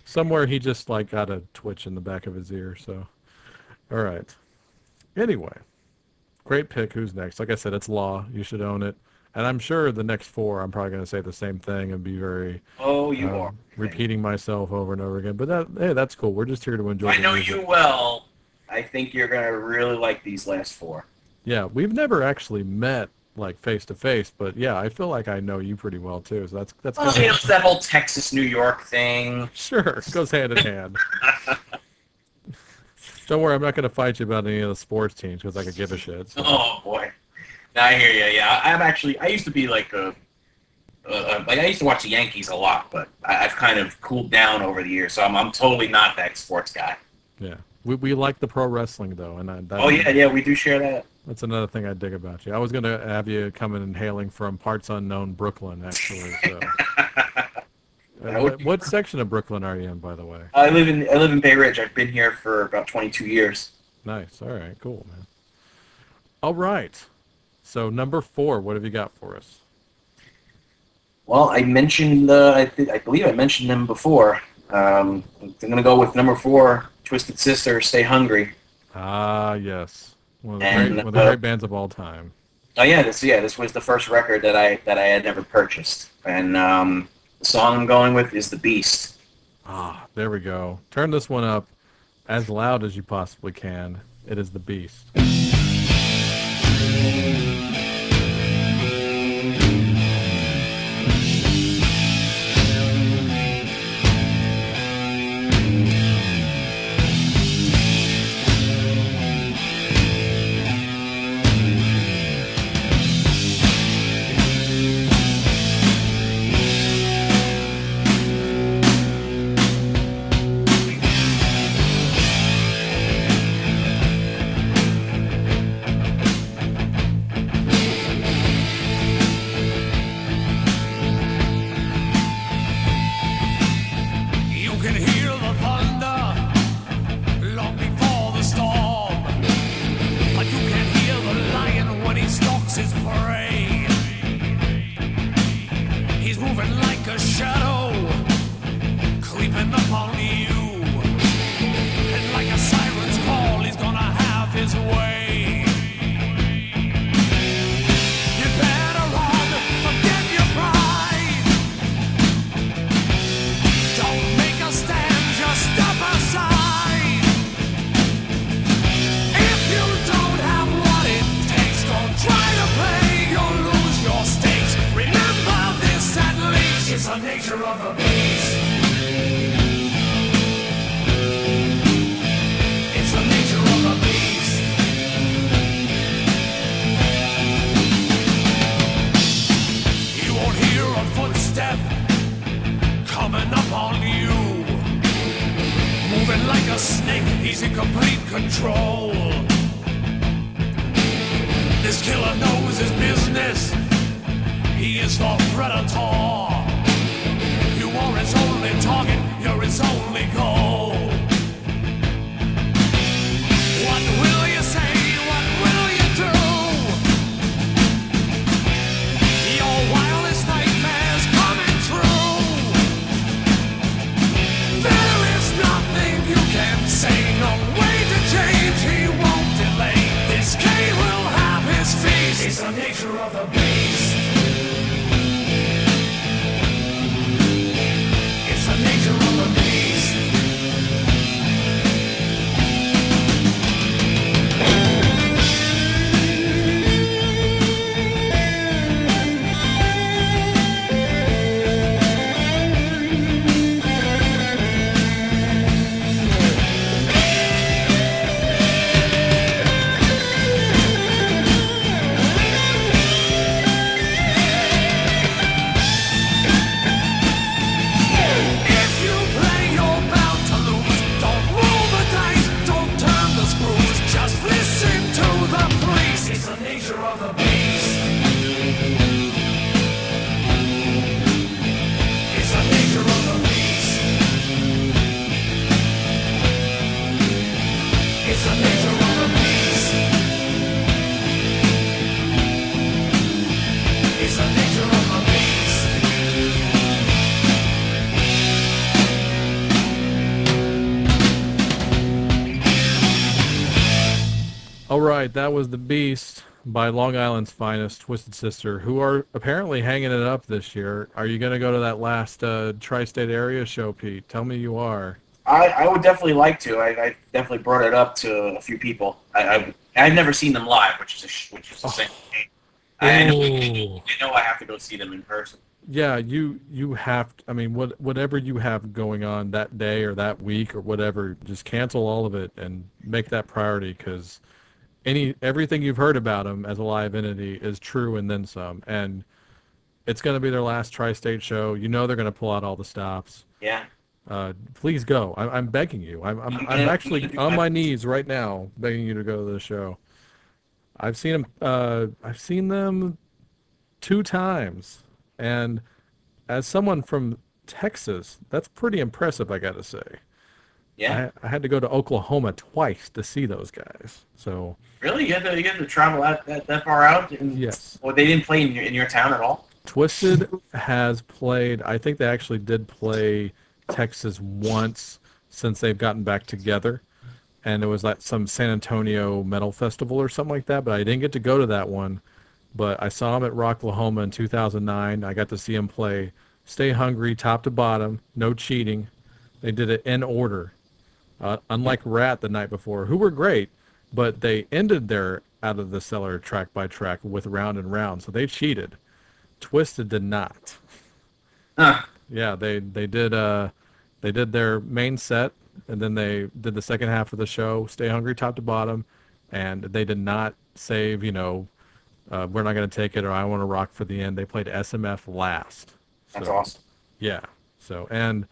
Somewhere he just, like, got a twitch in the back of his ear, so. All right. Anyway, great pick. Who's Next? Like I said, it's law. You should own it. And I'm sure the next four I'm probably going to say the same thing and be very repeating myself over and over again. But, that's cool. We're just here to enjoy the music. I know you well. I think you're going to really like these last four. Yeah, we've never actually met, like, face-to-face, but, yeah, I feel like I know you pretty well, too. So that's well, you know, it's that whole Texas-New York thing. Sure, it goes hand-in-hand. Don't worry, I'm not going to fight you about any of the sports teams because I could give a shit. So. Oh, boy. No, I hear you, yeah. I used to be, like, I used to watch the Yankees a lot, but I've kind of cooled down over the years, so I'm totally not that sports guy. Yeah. We like the pro wrestling, though. We do share that. That's another thing I dig about you. I was going to have you come in and hailing from parts unknown Brooklyn, actually. So. What section of Brooklyn are you in, by the way? I live in Bay Ridge. I've been here for about 22 years. Nice. All right. Cool, man. All right. So, number four, what have you got for us? Well, I mentioned, I believe I mentioned them before. I'm going to go with number four. Twisted Sister, Stay Hungry. Ah, yes. One of the great bands of all time. Oh yeah, this was the first record that I had never purchased. And the song I'm going with is The Beast. Ah, there we go. Turn this one up as loud as you possibly can. It is The Beast. Nature of the beast. All right, that was The Beast by Long Island's finest, Twisted Sister, who are apparently hanging it up this year. Are you going to go to that last tri-state area show, Pete? Tell me you are. I would definitely like to. I definitely brought it up to a few people. I've never seen them live, which is the same thing. I know I have to go see them in person. Yeah, you have to. I mean, whatever you have going on that day or that week or whatever, just cancel all of it and make that priority, because everything you've heard about them as a live entity is true and then some. And it's going to be their last tri-state show. You know they're going to pull out all the stops. Yeah. Please go. I'm begging you. I'm actually on my knees right now begging you to go to the show. I've seen them 2 times. And as someone from Texas, that's pretty impressive, I got to say. Yeah. I had to go to Oklahoma twice to see those guys. So really? You had to travel out that far out? And, yes. Well, they didn't play in your town at all? Twisted has played, I think they actually did play Texas once since they've gotten back together. And it was like some San Antonio Metal Festival or something like that, but I didn't get to go to that one. But I saw him at Rocklahoma in 2009. I got to see him play Stay Hungry, top to bottom, no cheating. They did it in order, unlike Rat the night before, who were great, but they ended their Out of the Cellar track by track with Round and Round, so they cheated. Twisted did not. Huh. Yeah, they did their main set, and then they did the second half of the show, Stay Hungry, top to bottom, and they did not save, we're not going to take it, or I want to rock for the end. They played SMF last. That's awesome. Yeah. So, and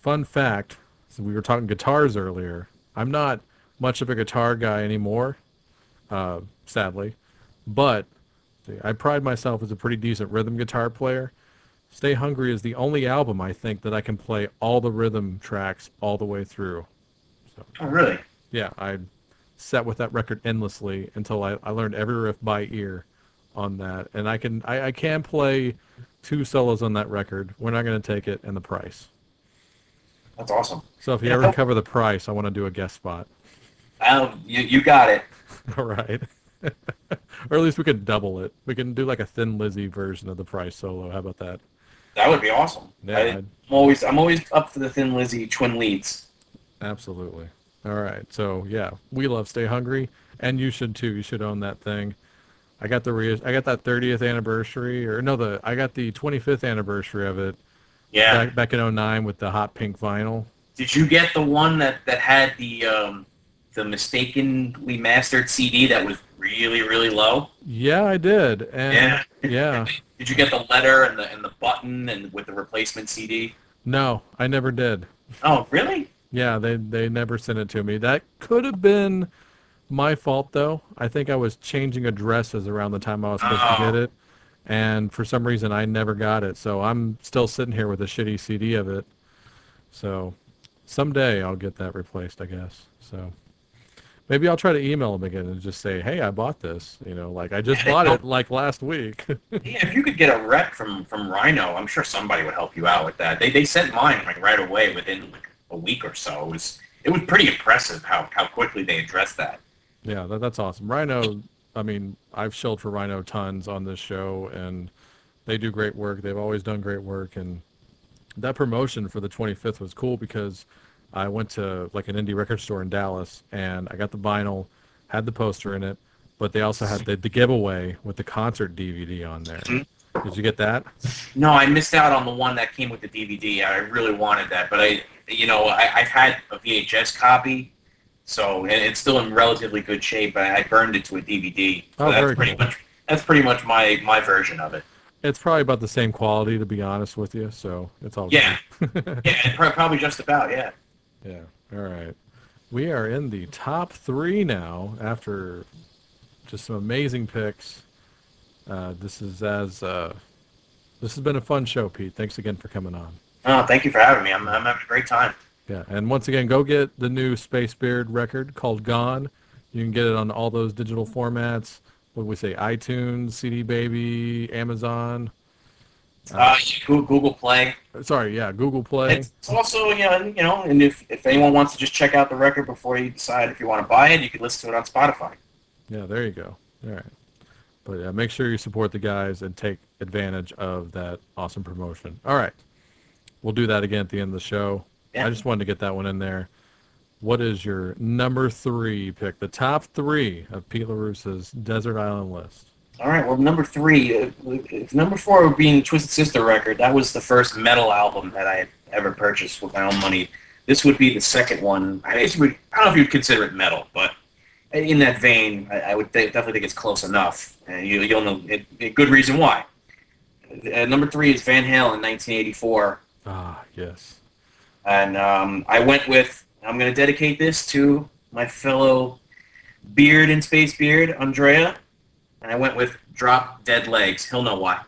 fun fact, so we were talking guitars earlier. I'm not much of a guitar guy anymore, sadly, but I pride myself as a pretty decent rhythm guitar player. Stay Hungry is the only album, I think, that I can play all the rhythm tracks all the way through. So, oh, really? Yeah, I sat with that record endlessly until I learned every riff by ear on that, and I can play 2 solos on that record. We're not going to take it, and The Price. That's awesome. So if you ever cover The Price, I want to do a guest spot. You got it. All right. Or at least we could double it. We can do like a Thin Lizzy version of The Price solo. How about that? That would be awesome. Yeah, I'm always up for the Thin Lizzy twin leads. Absolutely. All right, so yeah, we love Stay Hungry, and you should too. You should own that thing. I got that 30th anniversary, I got the 25th anniversary of it. Yeah. Back in 2009 with the hot pink vinyl. Did you get the one that had the mistakenly mastered CD that was really, really low? Yeah, I did. And yeah. Did you get the letter and the button and with the replacement CD? No, I never did. Oh, really? Yeah, they never sent it to me. That could have been my fault, though. I think I was changing addresses around the time I was supposed to get it, and for some reason I never got it, so I'm still sitting here with a shitty CD of it. So someday I'll get that replaced, I guess. So maybe I'll try to email them again and just say, hey, I bought this. I just bought it like last week. Yeah, if you could get a rep from Rhino, I'm sure somebody would help you out with that. They sent mine like right away within a week or so. It was pretty impressive how quickly they addressed that. Yeah, that's awesome. Rhino, I mean, I've shelled for Rhino tons on this show, and they do great work. They've always done great work, and that promotion for the 25th was cool because I went to like an indie record store in Dallas, and I got the vinyl, had the poster in it, but they also had the giveaway with the concert DVD on there. Mm-hmm. Did you get that? No, I missed out on the one that came with the DVD. I really wanted that, but I've had a VHS copy, so and it's still in relatively good shape. I burned it to a DVD. So that's pretty much my version of it. It's probably about the same quality, to be honest with you. So it's all good. Yeah, probably just about. Yeah. Yeah. All right. We are in the top 3 now after just some amazing picks. This has been a fun show, Pete. Thanks again for coming on. Oh, thank you for having me. I'm having a great time. Yeah, and once again, go get the new Space Beard record called Gone. You can get it on all those digital formats. What did we say? iTunes, CD Baby, Amazon. Google Play. Sorry, yeah, Google Play. It's also, and if anyone wants to just check out the record before you decide if you want to buy it, you can listen to it on Spotify. Yeah, there you go. All right. But yeah, make sure you support the guys and take advantage of that awesome promotion. All right. We'll do that again at the end of the show. Yeah. I just wanted to get that one in there. What is your number three pick? The top three of Pete LaRussa's Desert Island list. All right. Well, number three, if number four would be the Twisted Sister record, that was the first metal album that I had ever purchased with my own money. This would be the second one. I don't know if you'd consider it metal, but in that vein, I would definitely think it's close enough. And you'll know a good reason why. Number three is Van Halen, 1984. Ah, yes. And I went with, I'm going to dedicate this to my fellow Beard and Space Beard, Andrea. And I went with Drop Dead Legs. He'll know why.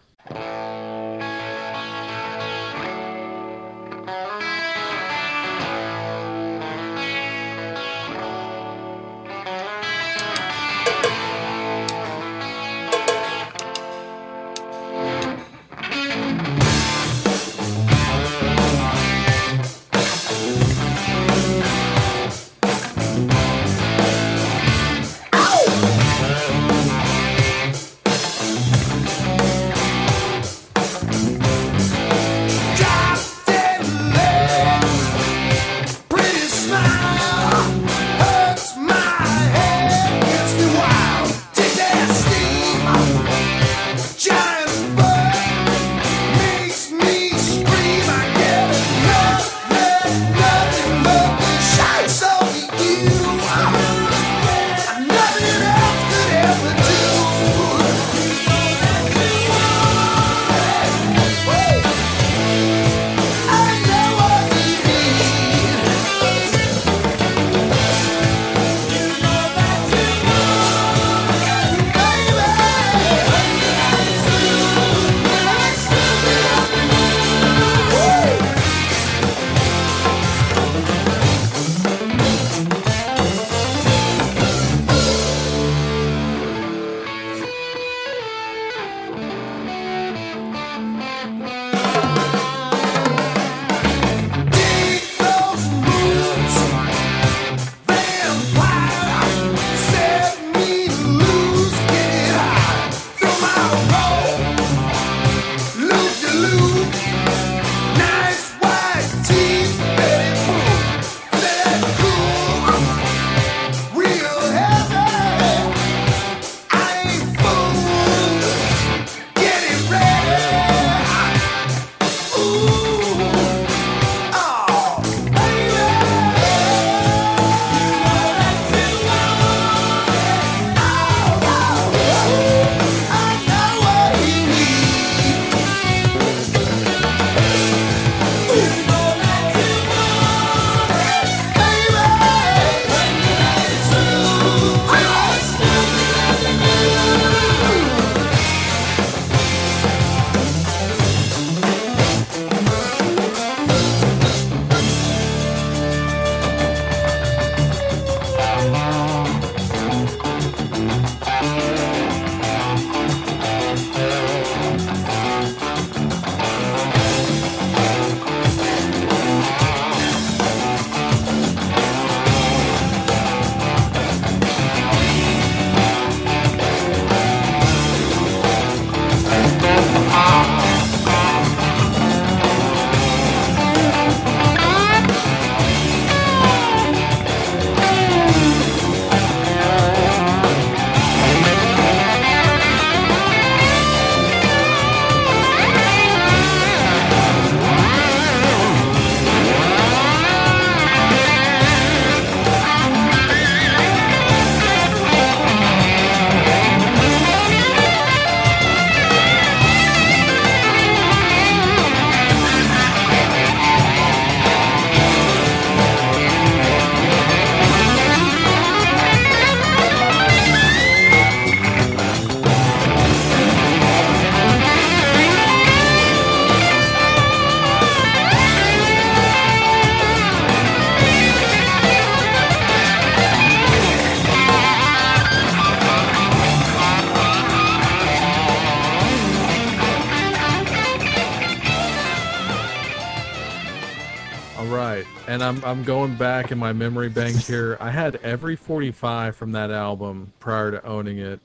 and I'm going back in my memory bank here. I had every 45 from that album prior to owning it,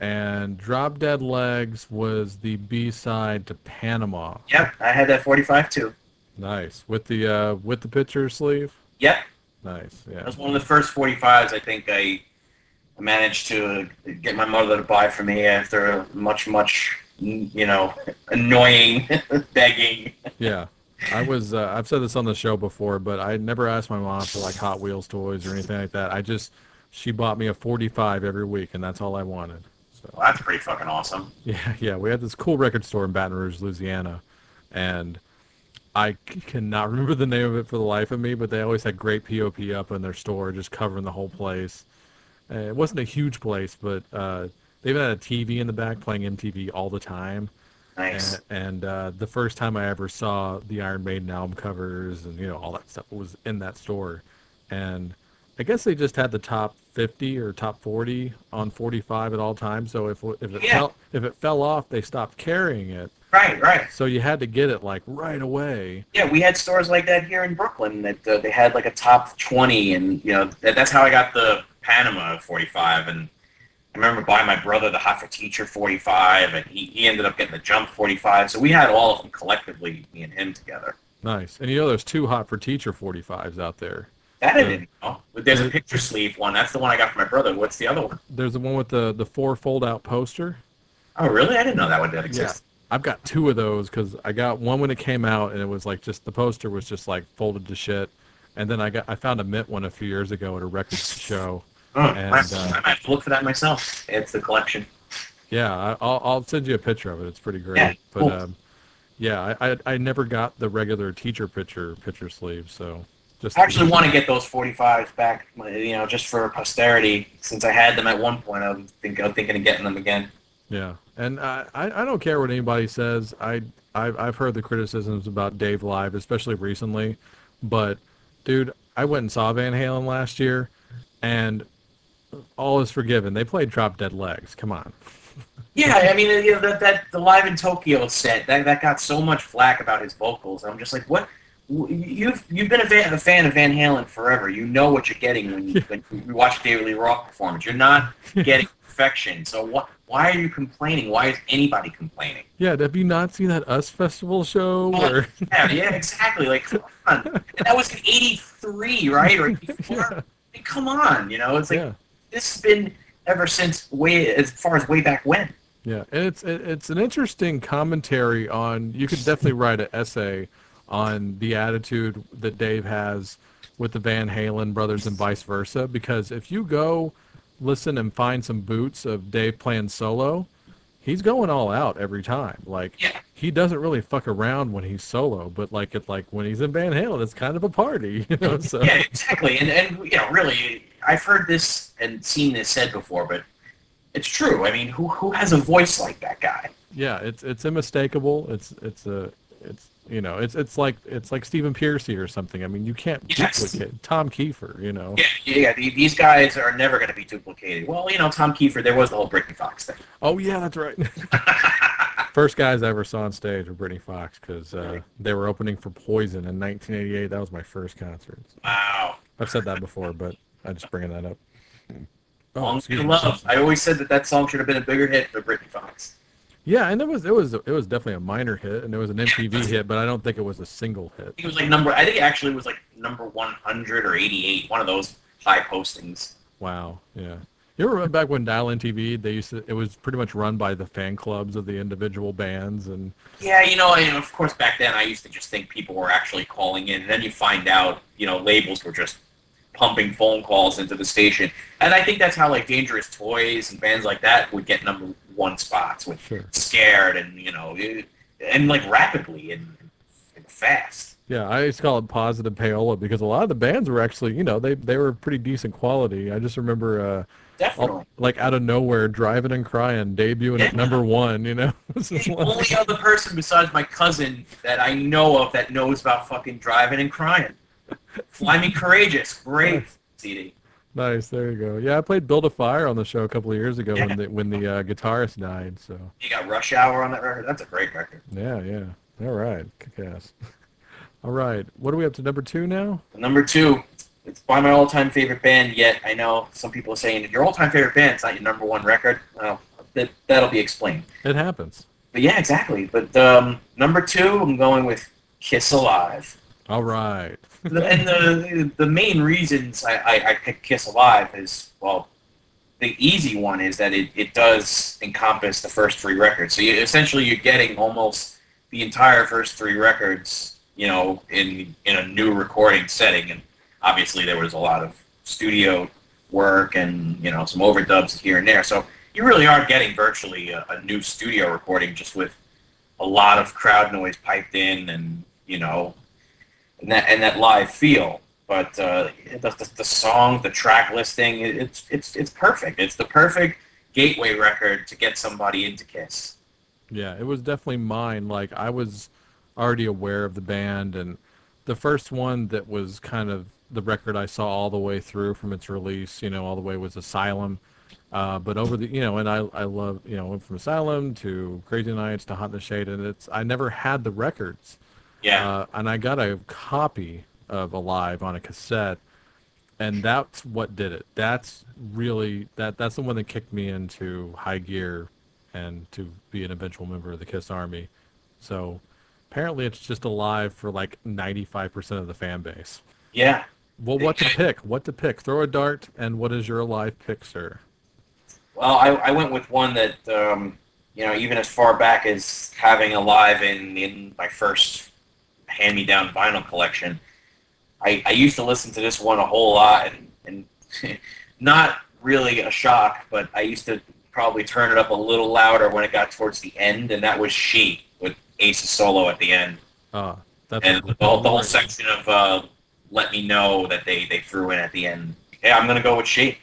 and Drop Dead Legs was the B-side to Panama. Yep, I had that 45 too. Nice. With the picture sleeve? Yep. Nice, yeah. That was one of the first 45s I think I managed to get my mother to buy for me after much, much, you know, annoying begging. Yeah. I was, I've said this on the show before, but I never asked my mom for, like, Hot Wheels toys or anything like that. I just, she bought me a 45 every week, and that's all I wanted. So well, that's pretty fucking awesome. Yeah, yeah. We had this cool record store in Baton Rouge, Louisiana, and I cannot remember the name of it for the life of me, but they always had great POP up in their store, just covering the whole place. It wasn't a huge place, but they even had a TV in the back playing MTV all the time. Nice. And the first time I ever saw the Iron Maiden album covers and, you know, all that stuff was in that store. And I guess they just had the top 50 or top 40 on 45 at all times. So if it fell off, they stopped carrying it. Right, right. So you had to get it, like, right away. Yeah, we had stores like that here in Brooklyn that they had, like, a top 20. And, you know, that's how I got the Panama 45. And I remember buying my brother the Hot for Teacher 45, and he ended up getting the Jump 45. So we had all of them collectively, me and him together. Nice. And you know there's two Hot for Teacher 45s out there. That I didn't know. But there's a picture sleeve one. That's the one I got from my brother. What's the other one? There's the one with the four fold-out poster. Oh, really? I didn't know that one did exist. Yeah. I've got two of those because I got one when it came out, and it was like just the poster was just like folded to shit. And then I found a mint one a few years ago at a record show. Oh, and, I might have to look for that myself. It's the collection. Yeah, I'll send you a picture of it. It's pretty great. Yeah, but cool. I never got the regular teacher picture sleeve, so just I actually want to get those 45s back, you know, just for posterity. Since I had them at one point, I'm thinking of getting them again. Yeah, and I don't care what anybody says. I've heard the criticisms about Dave Live, especially recently. But dude, I went and saw Van Halen last year, and all is forgiven. They played Drop Dead Legs. Come on. Yeah, I mean, you know, the Live in Tokyo set that got so much flack about his vocals. I'm just like, what? You've been a fan of Van Halen forever. You know what you're getting when you watch David Lee Roth performance. You're not getting perfection. So why are you complaining? Why is anybody complaining? Yeah, have you not seen that US Festival show? Or... yeah, exactly. Like, come on. And that was in '83, right, or '84. Yeah. Like, come on, you know, it's like. Yeah. This has been ever since way back when. Yeah, and it's an interesting commentary on. You could definitely write an essay on the attitude that Dave has with the Van Halen brothers and vice versa. Because if you go listen and find some boots of Dave playing solo, he's going all out every time. Like he doesn't really fuck around when he's solo, but like when he's in Van Halen, it's kind of a party, you know. So. Yeah, exactly, and you know, really. I've heard this and seen this said before, but it's true. I mean, who has a voice like that guy? Yeah, it's unmistakable. It's like Stephen Piercy or something. I mean, you can't duplicate Tom Kiefer, you know. Yeah. These guys are never going to be duplicated. Well, you know, Tom Kiefer. There was the whole Britney Fox thing. Oh yeah, that's right. First guys I ever saw on stage were Britney Fox because they were opening for Poison in 1988. That was my first concert. Wow. I've said that before, but. I'm just bringing that up. Oh, Love. I always said that song should have been a bigger hit for Britney Fox. Yeah, and it was definitely a minor hit, and it was an MTV hit, but I don't think it was a single hit. It was like number 100 or 88, one of those high postings. Wow, yeah. You remember back when Dial-N TV, it was pretty much run by the fan clubs of the individual bands, and yeah, you know, and of course back then I used to just think people were actually calling in, and then you find out, you know, labels were just pumping phone calls into the station. And I think that's how, like, Dangerous Toys and bands like that would get number one spots with Scared and, you know, and, like, rapidly and fast. Yeah, I used to call it positive payola because a lot of the bands were actually, you know, they were pretty decent quality. I just remember, out of nowhere, Driving and Crying, debuting at number one, you know? The only other person besides my cousin that I know of that knows about fucking Driving and Crying. Fly Me Courageous, great CD. Nice, there you go. Yeah, I played Build a Fire on the show a couple of years ago when the guitarist died. So you got Rush Hour on that record. That's a great record. Yeah. All right, kick ass. All right. What are we up to, number two now? Number two. It's by my all-time favorite band, yet I know some people are saying, your all-time favorite band's not your number one record. Well, that'll be explained. It happens. But yeah, exactly. But number two, I'm going with Kiss Alive. All right. And the main reasons I picked Kiss Alive is, well, the easy one is that it does encompass the first three records. So essentially you're getting almost the entire first three records, you know, in a new recording setting. And obviously there was a lot of studio work and, you know, some overdubs here and there. So you really are getting virtually a new studio recording, just with a lot of crowd noise piped in and, you know, and that live feel. But the song, the track listing, it's perfect. It's the perfect gateway record to get somebody into Kiss. Yeah, it was definitely mine. Like, I was already aware of the band, and the first one that was kind of the record I saw all the way through from its release, you know, all the way was Asylum. But over the, you know, and I love, you know, went from Asylum to Crazy Nights to Hot in the Shade, and I never had the records. Yeah. And I got a copy of Alive on a cassette, and that's what did it. That's really that's the one that kicked me into high gear and to be an eventual member of the Kiss Army. So apparently it's just Alive for like 95% of the fan base. Yeah. Well, what to pick? What to pick? Throw a dart, and what is your Alive pick, sir? Well, I went with one that you know, even as far back as having Alive in my first hand-me-down vinyl collection. I used to listen to this one a whole lot, and not really a shock, but I used to probably turn it up a little louder when it got towards the end, and that was She, with Ace's solo at the end. The whole section of Let Me Know that they threw in at the end. Yeah, I'm going to go with She.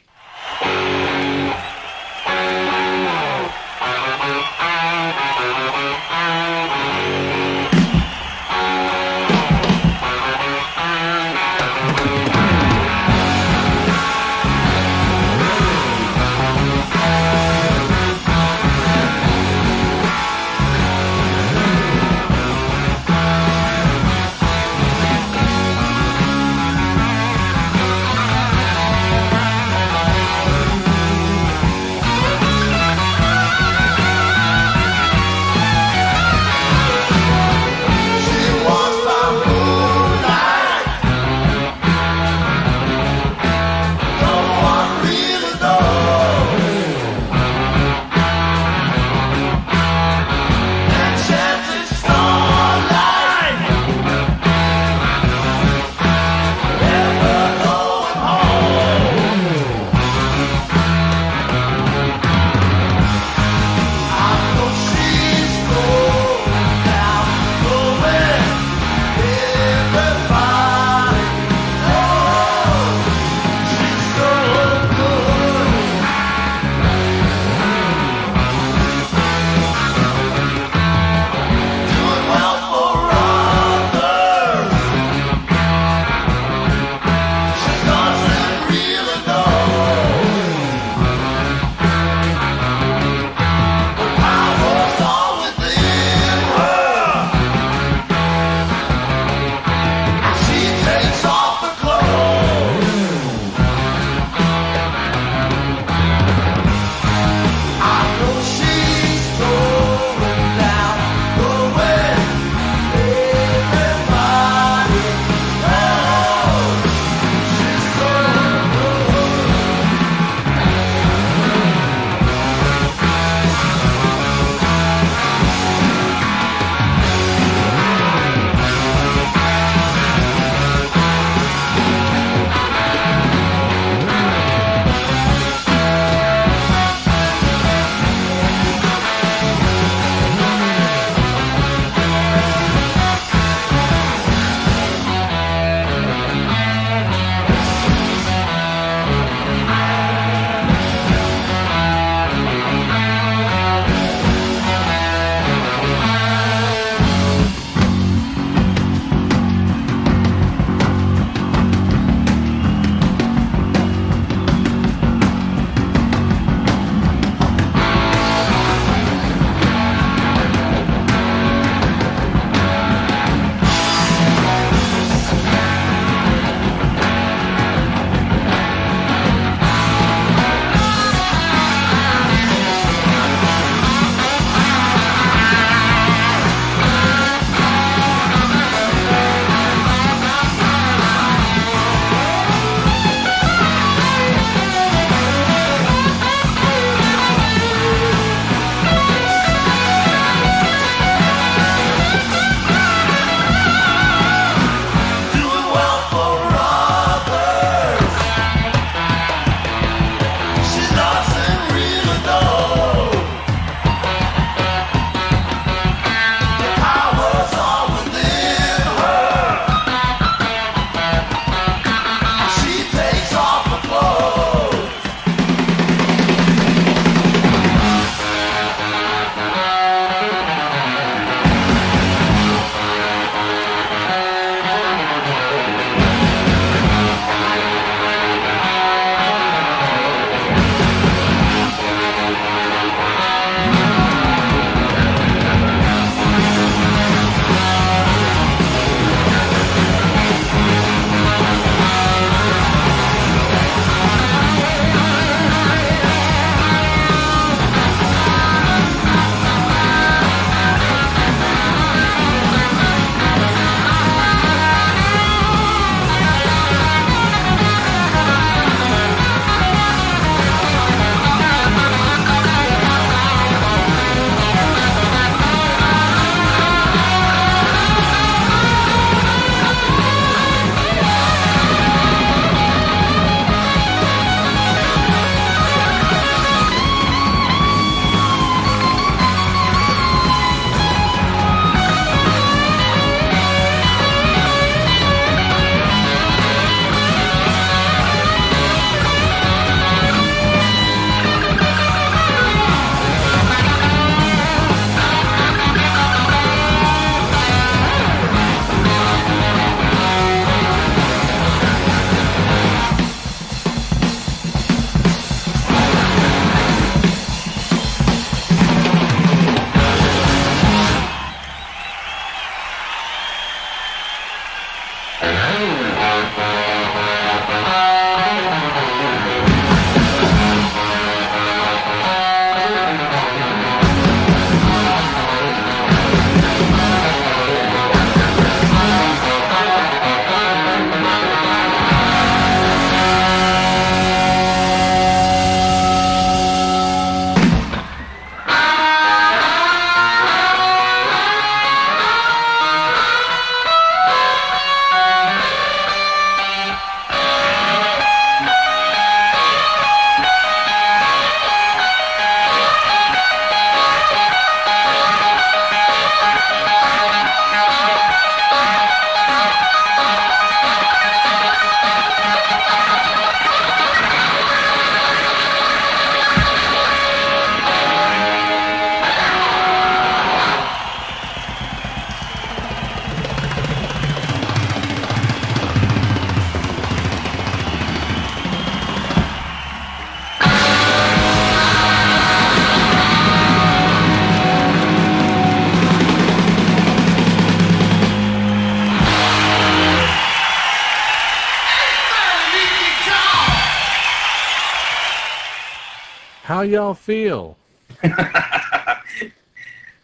y'all feel?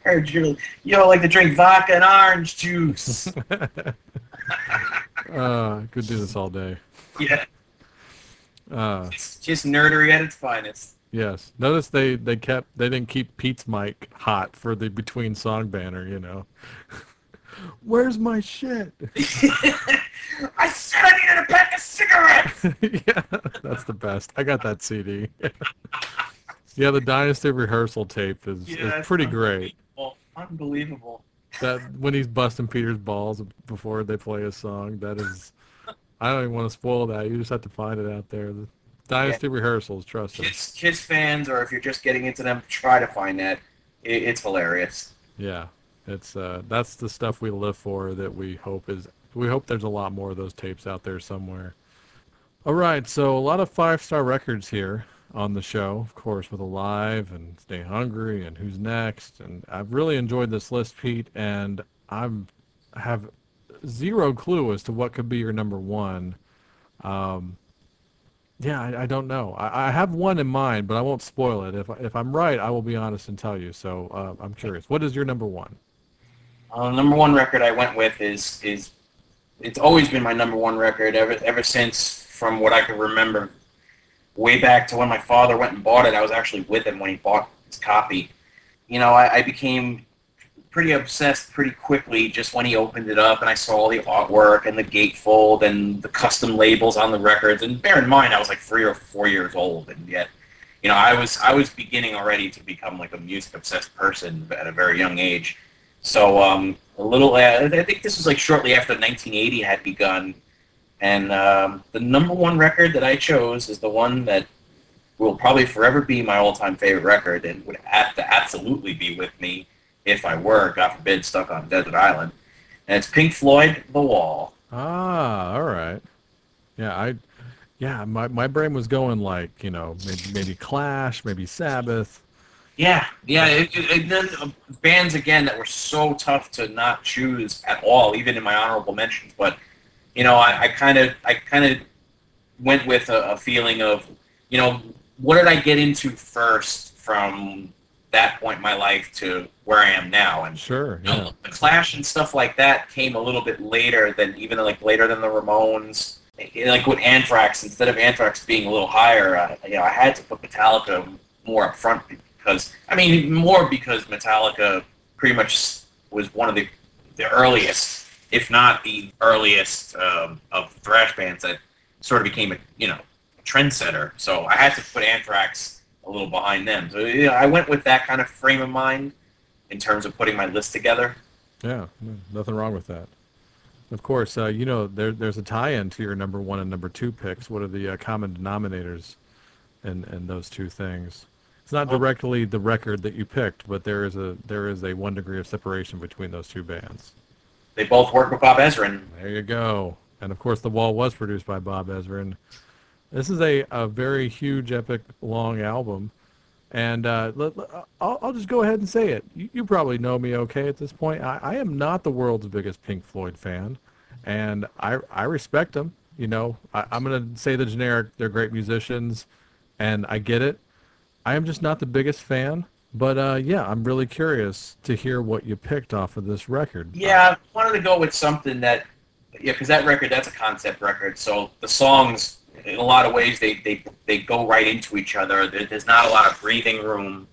Heard you. Y'all like to drink vodka and orange juice. Could do this all day. Yeah. Just nerdery at its finest. Yes. Notice they didn't keep Pete's mic hot for the between song banner, you know. Where's my shit? I said I needed a pack of cigarettes. Yeah, that's the best. I got that CD. Yeah, the Dynasty rehearsal tape is pretty great. Unbelievable. That when he's busting Peter's balls before they play his song, that is. I don't even want to spoil that. You just have to find it out there. The Dynasty rehearsals, trust us. Kiss fans, or if you're just getting into them, try to find that. It's hilarious. Yeah, it's that's the stuff we live for. That we hope is. We hope there's a lot more of those tapes out there somewhere. All right, so a lot of 5-star records here on the show, of course, with Alive and Stay Hungry and Who's Next. And I've really enjoyed this list, Pete, and I have zero clue as to what could be your number one. I don't know. I have one in mind, but I won't spoil it. If I'm right, I will be honest and tell you. So I'm curious. What is your number one? Number one record I went with is it's always been my number one record ever since, from what I can remember, way back to when my father went and bought it. I was actually with him when he bought his copy. You know, I became pretty obsessed pretty quickly just when he opened it up and I saw all the artwork and the gatefold and the custom labels on the records. And bear in mind, I was like 3 or 4 years old, and yet, you know, I was beginning already to become like a music-obsessed person at a very young age. So I think this was like shortly after 1980 had begun. And the number one record that I chose is the one that will probably forever be my all-time favorite record and would have to absolutely be with me if I were, God forbid, stuck on Desert Island. And it's Pink Floyd, The Wall. Ah, all right. Yeah, my brain was going like, you know, maybe Clash, maybe Sabbath. Yeah, and then bands, again, that were so tough to not choose at all, even in my honorable mentions. But, you know, I kind of went with a feeling of, you know, what did I get into first from that point in my life to where I am now? And sure, yeah. You know, the Clash and stuff like that came a little bit later than, even like later than the Ramones. Like with Anthrax, instead of Anthrax being a little higher, you know, I had to put Metallica more up front because Metallica pretty much was one of the earliest, if not the earliest, of thrash bands that sort of became a trendsetter. So I had to put Anthrax a little behind them. So you know, I went with that kind of frame of mind in terms of putting my list together. Yeah, nothing wrong with that. Of course, you know, there's a tie-in to your number one and number two picks. What are the common denominators in those two things? It's not directly the record that you picked, but there is a 1 degree of separation between those two bands. They both work with Bob Ezrin. There you go. And of course, The Wall was produced by Bob Ezrin. This is a very huge, epic, long album. And I'll just go ahead and say it. You probably know me okay at this point. I am not the world's biggest Pink Floyd fan, and I respect them. You know, I'm going to say the generic, they're great musicians, and I get it. I am just not the biggest fan, but I'm really curious to hear what you picked off of this record. Yeah, I wanted to go with something that, yeah, because that record, that's a concept record, so the songs, in a lot of ways, they go right into each other. There's not a lot of breathing room.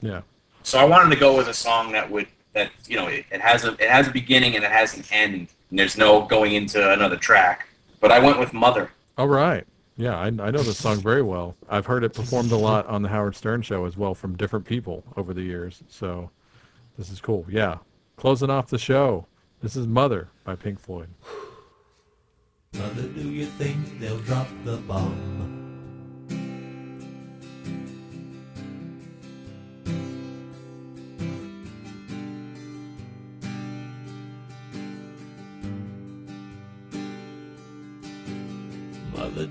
Yeah. So I wanted to go with a song that has a beginning and it has an end, and there's no going into another track. But I went with Mother. All right. Yeah, I know this song very well. I've heard it performed a lot on the Howard Stern Show as well from different people over the years. So this is cool. Yeah. Closing off the show, this is Mother by Pink Floyd. Mother, do you think they'll drop the bomb? Mother,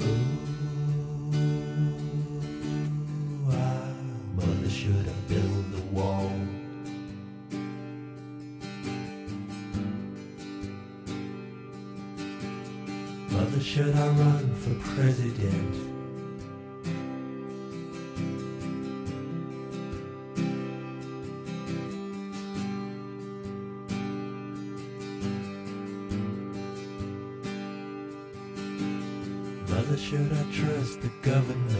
Ooh, ah, mother should have built the wall. Mother, should I run for president? Should I trust the government?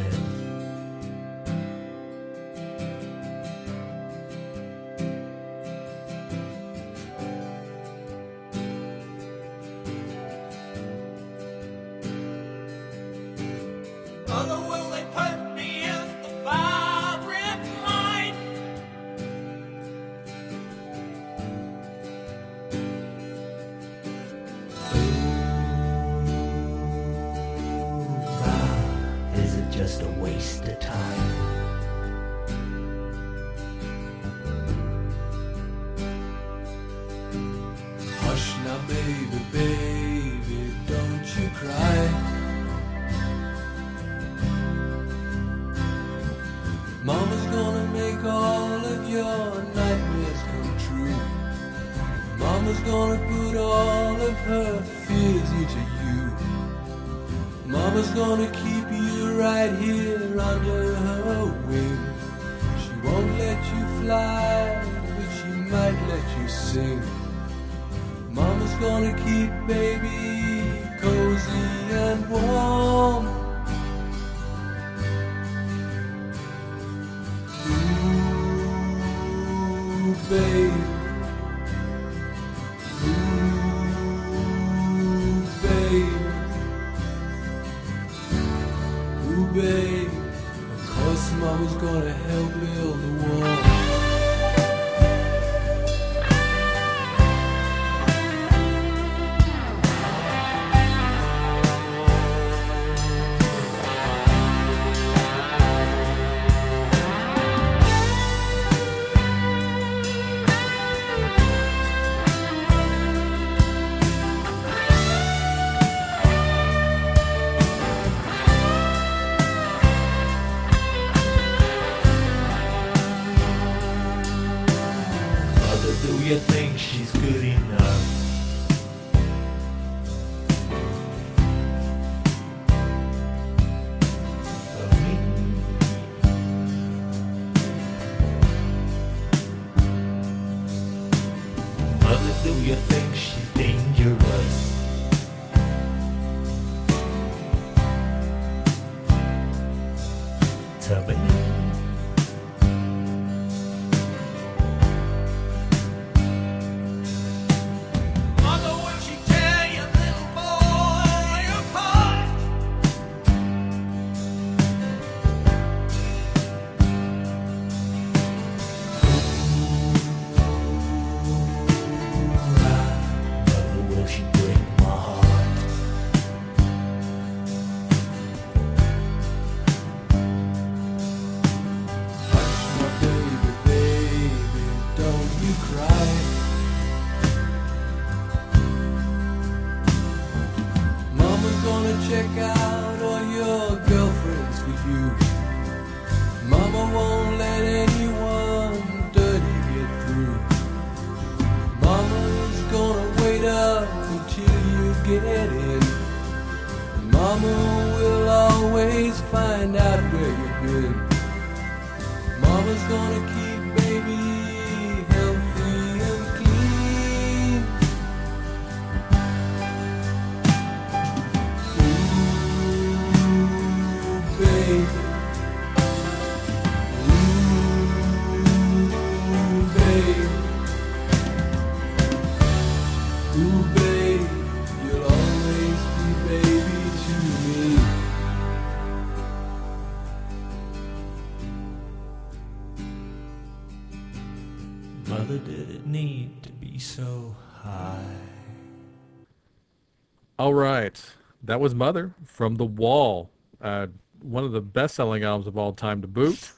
All right, that was Mother from The Wall, one of the best-selling albums of all time to boot.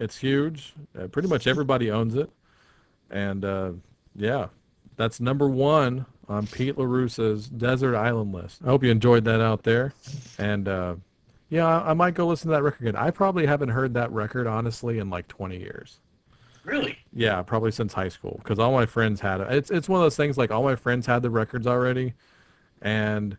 It's huge. Pretty much everybody owns it. And yeah, that's number one on Pete LaRussa's Desert Island list. I hope you enjoyed that out there. And yeah, I might go listen to that record again. I probably haven't heard that record, honestly, in like 20 years. Really? Yeah, probably since high school, because all my friends had it. It's one of those things, like, all my friends had the records already, and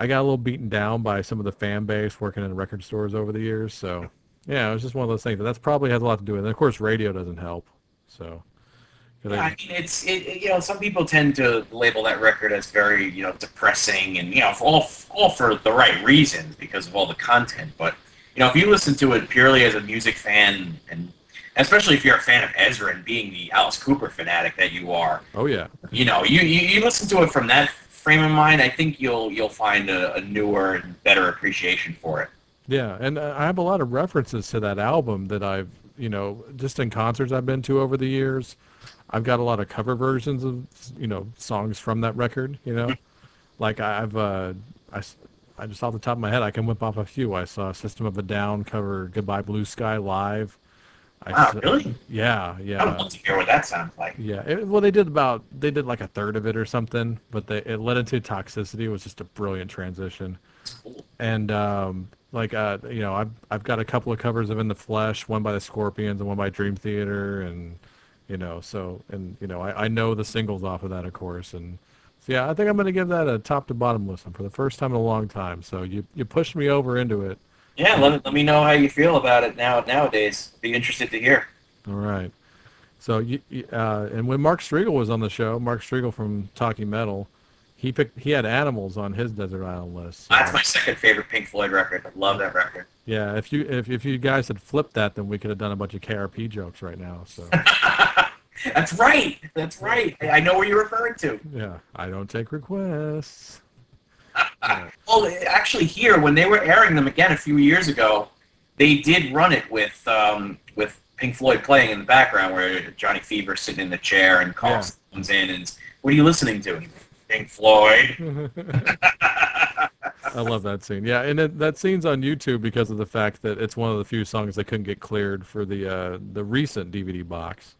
I got a little beaten down by some of the fan base working in record stores over the years. So, yeah, it was just one of those things. That probably has a lot to do with it. And, of course, radio doesn't help. So, yeah, I mean, it's you know, some people tend to label that record as very, you know, depressing, and, you know, all for the right reasons because of all the content. But, you know, if you listen to it purely as a music fan, and especially if you're a fan of Ezra and being the Alice Cooper fanatic that you are, oh yeah, you know, you listen to it from that frame of mind, I think you'll find a newer and better appreciation for it. Yeah, and I have a lot of references to that album that I've, you know, just in concerts I've been to over the years. I've got a lot of cover versions of, you know, songs from that record, you know. Like, I just off the top of my head, I can whip off a few. I saw System of a Down cover Goodbye Blue Sky live. Wow, really? Yeah, yeah. I would love to hear what that sounds like. Yeah, well, they did like a third of it or something, but it led into Toxicity. It was just a brilliant transition. Cool. And, like, you know, I've got a couple of covers of In the Flesh, one by the Scorpions and one by Dream Theater, and... You know, so, and, you know, I know the singles off of that, of course. And so, yeah, I think I'm going to give that a top to bottom listen for the first time in a long time. So you pushed me over into it. Yeah, let me know how you feel about it nowadays. Be interested to hear. All right. So, and when Mark Striegel was on the show, Mark Striegel from Talking Metal, he had Animals on his Desert Island list. So. That's my second favorite Pink Floyd record. I love that record. Yeah, if you guys had flipped that, then we could have done a bunch of KRP jokes right now. So. That's right. That's right. I know what you're referring to. Yeah, I don't take requests. Yeah. Well, actually, here when they were airing them again a few years ago, they did run it with Pink Floyd playing in the background, where Johnny Fever's sitting in the chair and calls comes in and, "What are you listening to?" Pink Floyd. I love that scene. Yeah, and that scene's on YouTube because of the fact that it's one of the few songs that couldn't get cleared for the recent DVD box.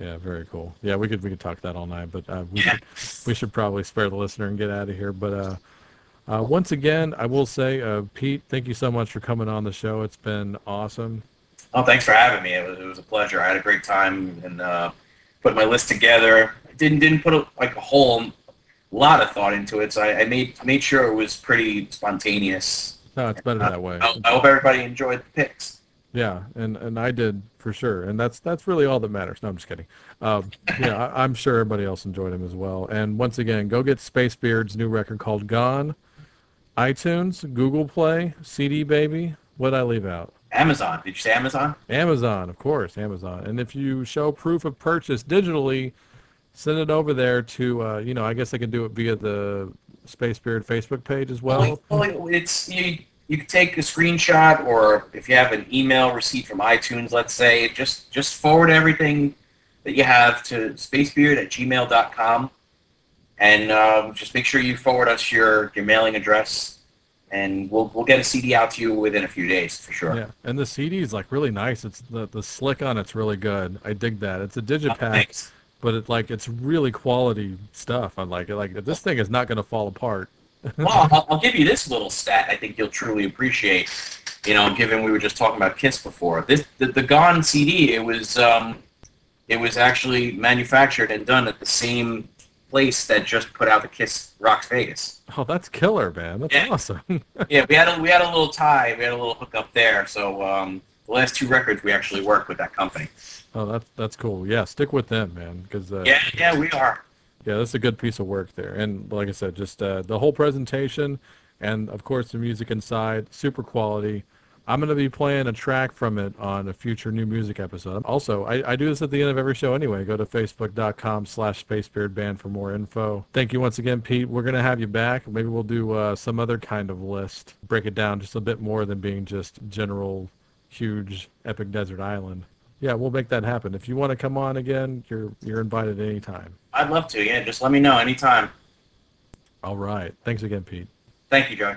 Yeah, very cool. Yeah, we could talk that all night, but we should probably spare the listener and get out of here. But once again, I will say, Pete, thank you so much for coming on the show. It's been awesome. Oh, thanks for having me. It was a pleasure. I had a great time and put my list together. I didn't put a whole lot of thought into it, so I made sure it was pretty spontaneous. No, it's better that way. I hope everybody enjoyed the picks. Yeah, and I did for sure, and that's really all that matters. No, I'm just kidding. Yeah, I'm sure everybody else enjoyed him as well. And once again, go get Space Beard's new record called Gone, iTunes, Google Play, CD Baby. What'd I leave out? Amazon. Did you say Amazon? Amazon, of course, Amazon. And if you show proof of purchase digitally, send it over there to, you know, I guess they can do it via the Space Beard Facebook page as well. Well, it's you can take a screenshot, or if you have an email receipt from iTunes, let's say, just forward everything that you have to spacebeard@gmail.com, and just make sure you forward us your mailing address, and we'll get a CD out to you within a few days for sure. Yeah, and the CD is like really nice. It's the slick on it's really good. I dig that. It's a digipack. Thanks. But it's really quality stuff. I like it. Like, this thing is not going to fall apart. Well, I'll give you this little stat. I think you'll truly appreciate. You know, given we were just talking about Kiss before, the Gone CD. It was actually manufactured and done at the same place that just put out the Kiss Rocks Vegas. Oh, that's killer, man. That's awesome. Yeah, we had a little tie. We had a little hookup there. So the last two records we actually worked with that company. Oh, that's cool. Yeah, stick with them, man. Cause, yeah, we are. Yeah, that's a good piece of work there. And like I said, just the whole presentation and, of course, the music inside, super quality. I'm going to be playing a track from it on a future New Music episode. Also, I do this at the end of every show anyway. Go to facebook.com/spacebeardband for more info. Thank you once again, Pete. We're going to have you back. Maybe we'll do some other kind of list, break it down just a bit more than being just general, huge, epic desert island. Yeah, we'll make that happen. If you want to come on again, you're invited any time. I'd love to, yeah. Just let me know anytime. All right. Thanks again, Pete. Thank you, Joe.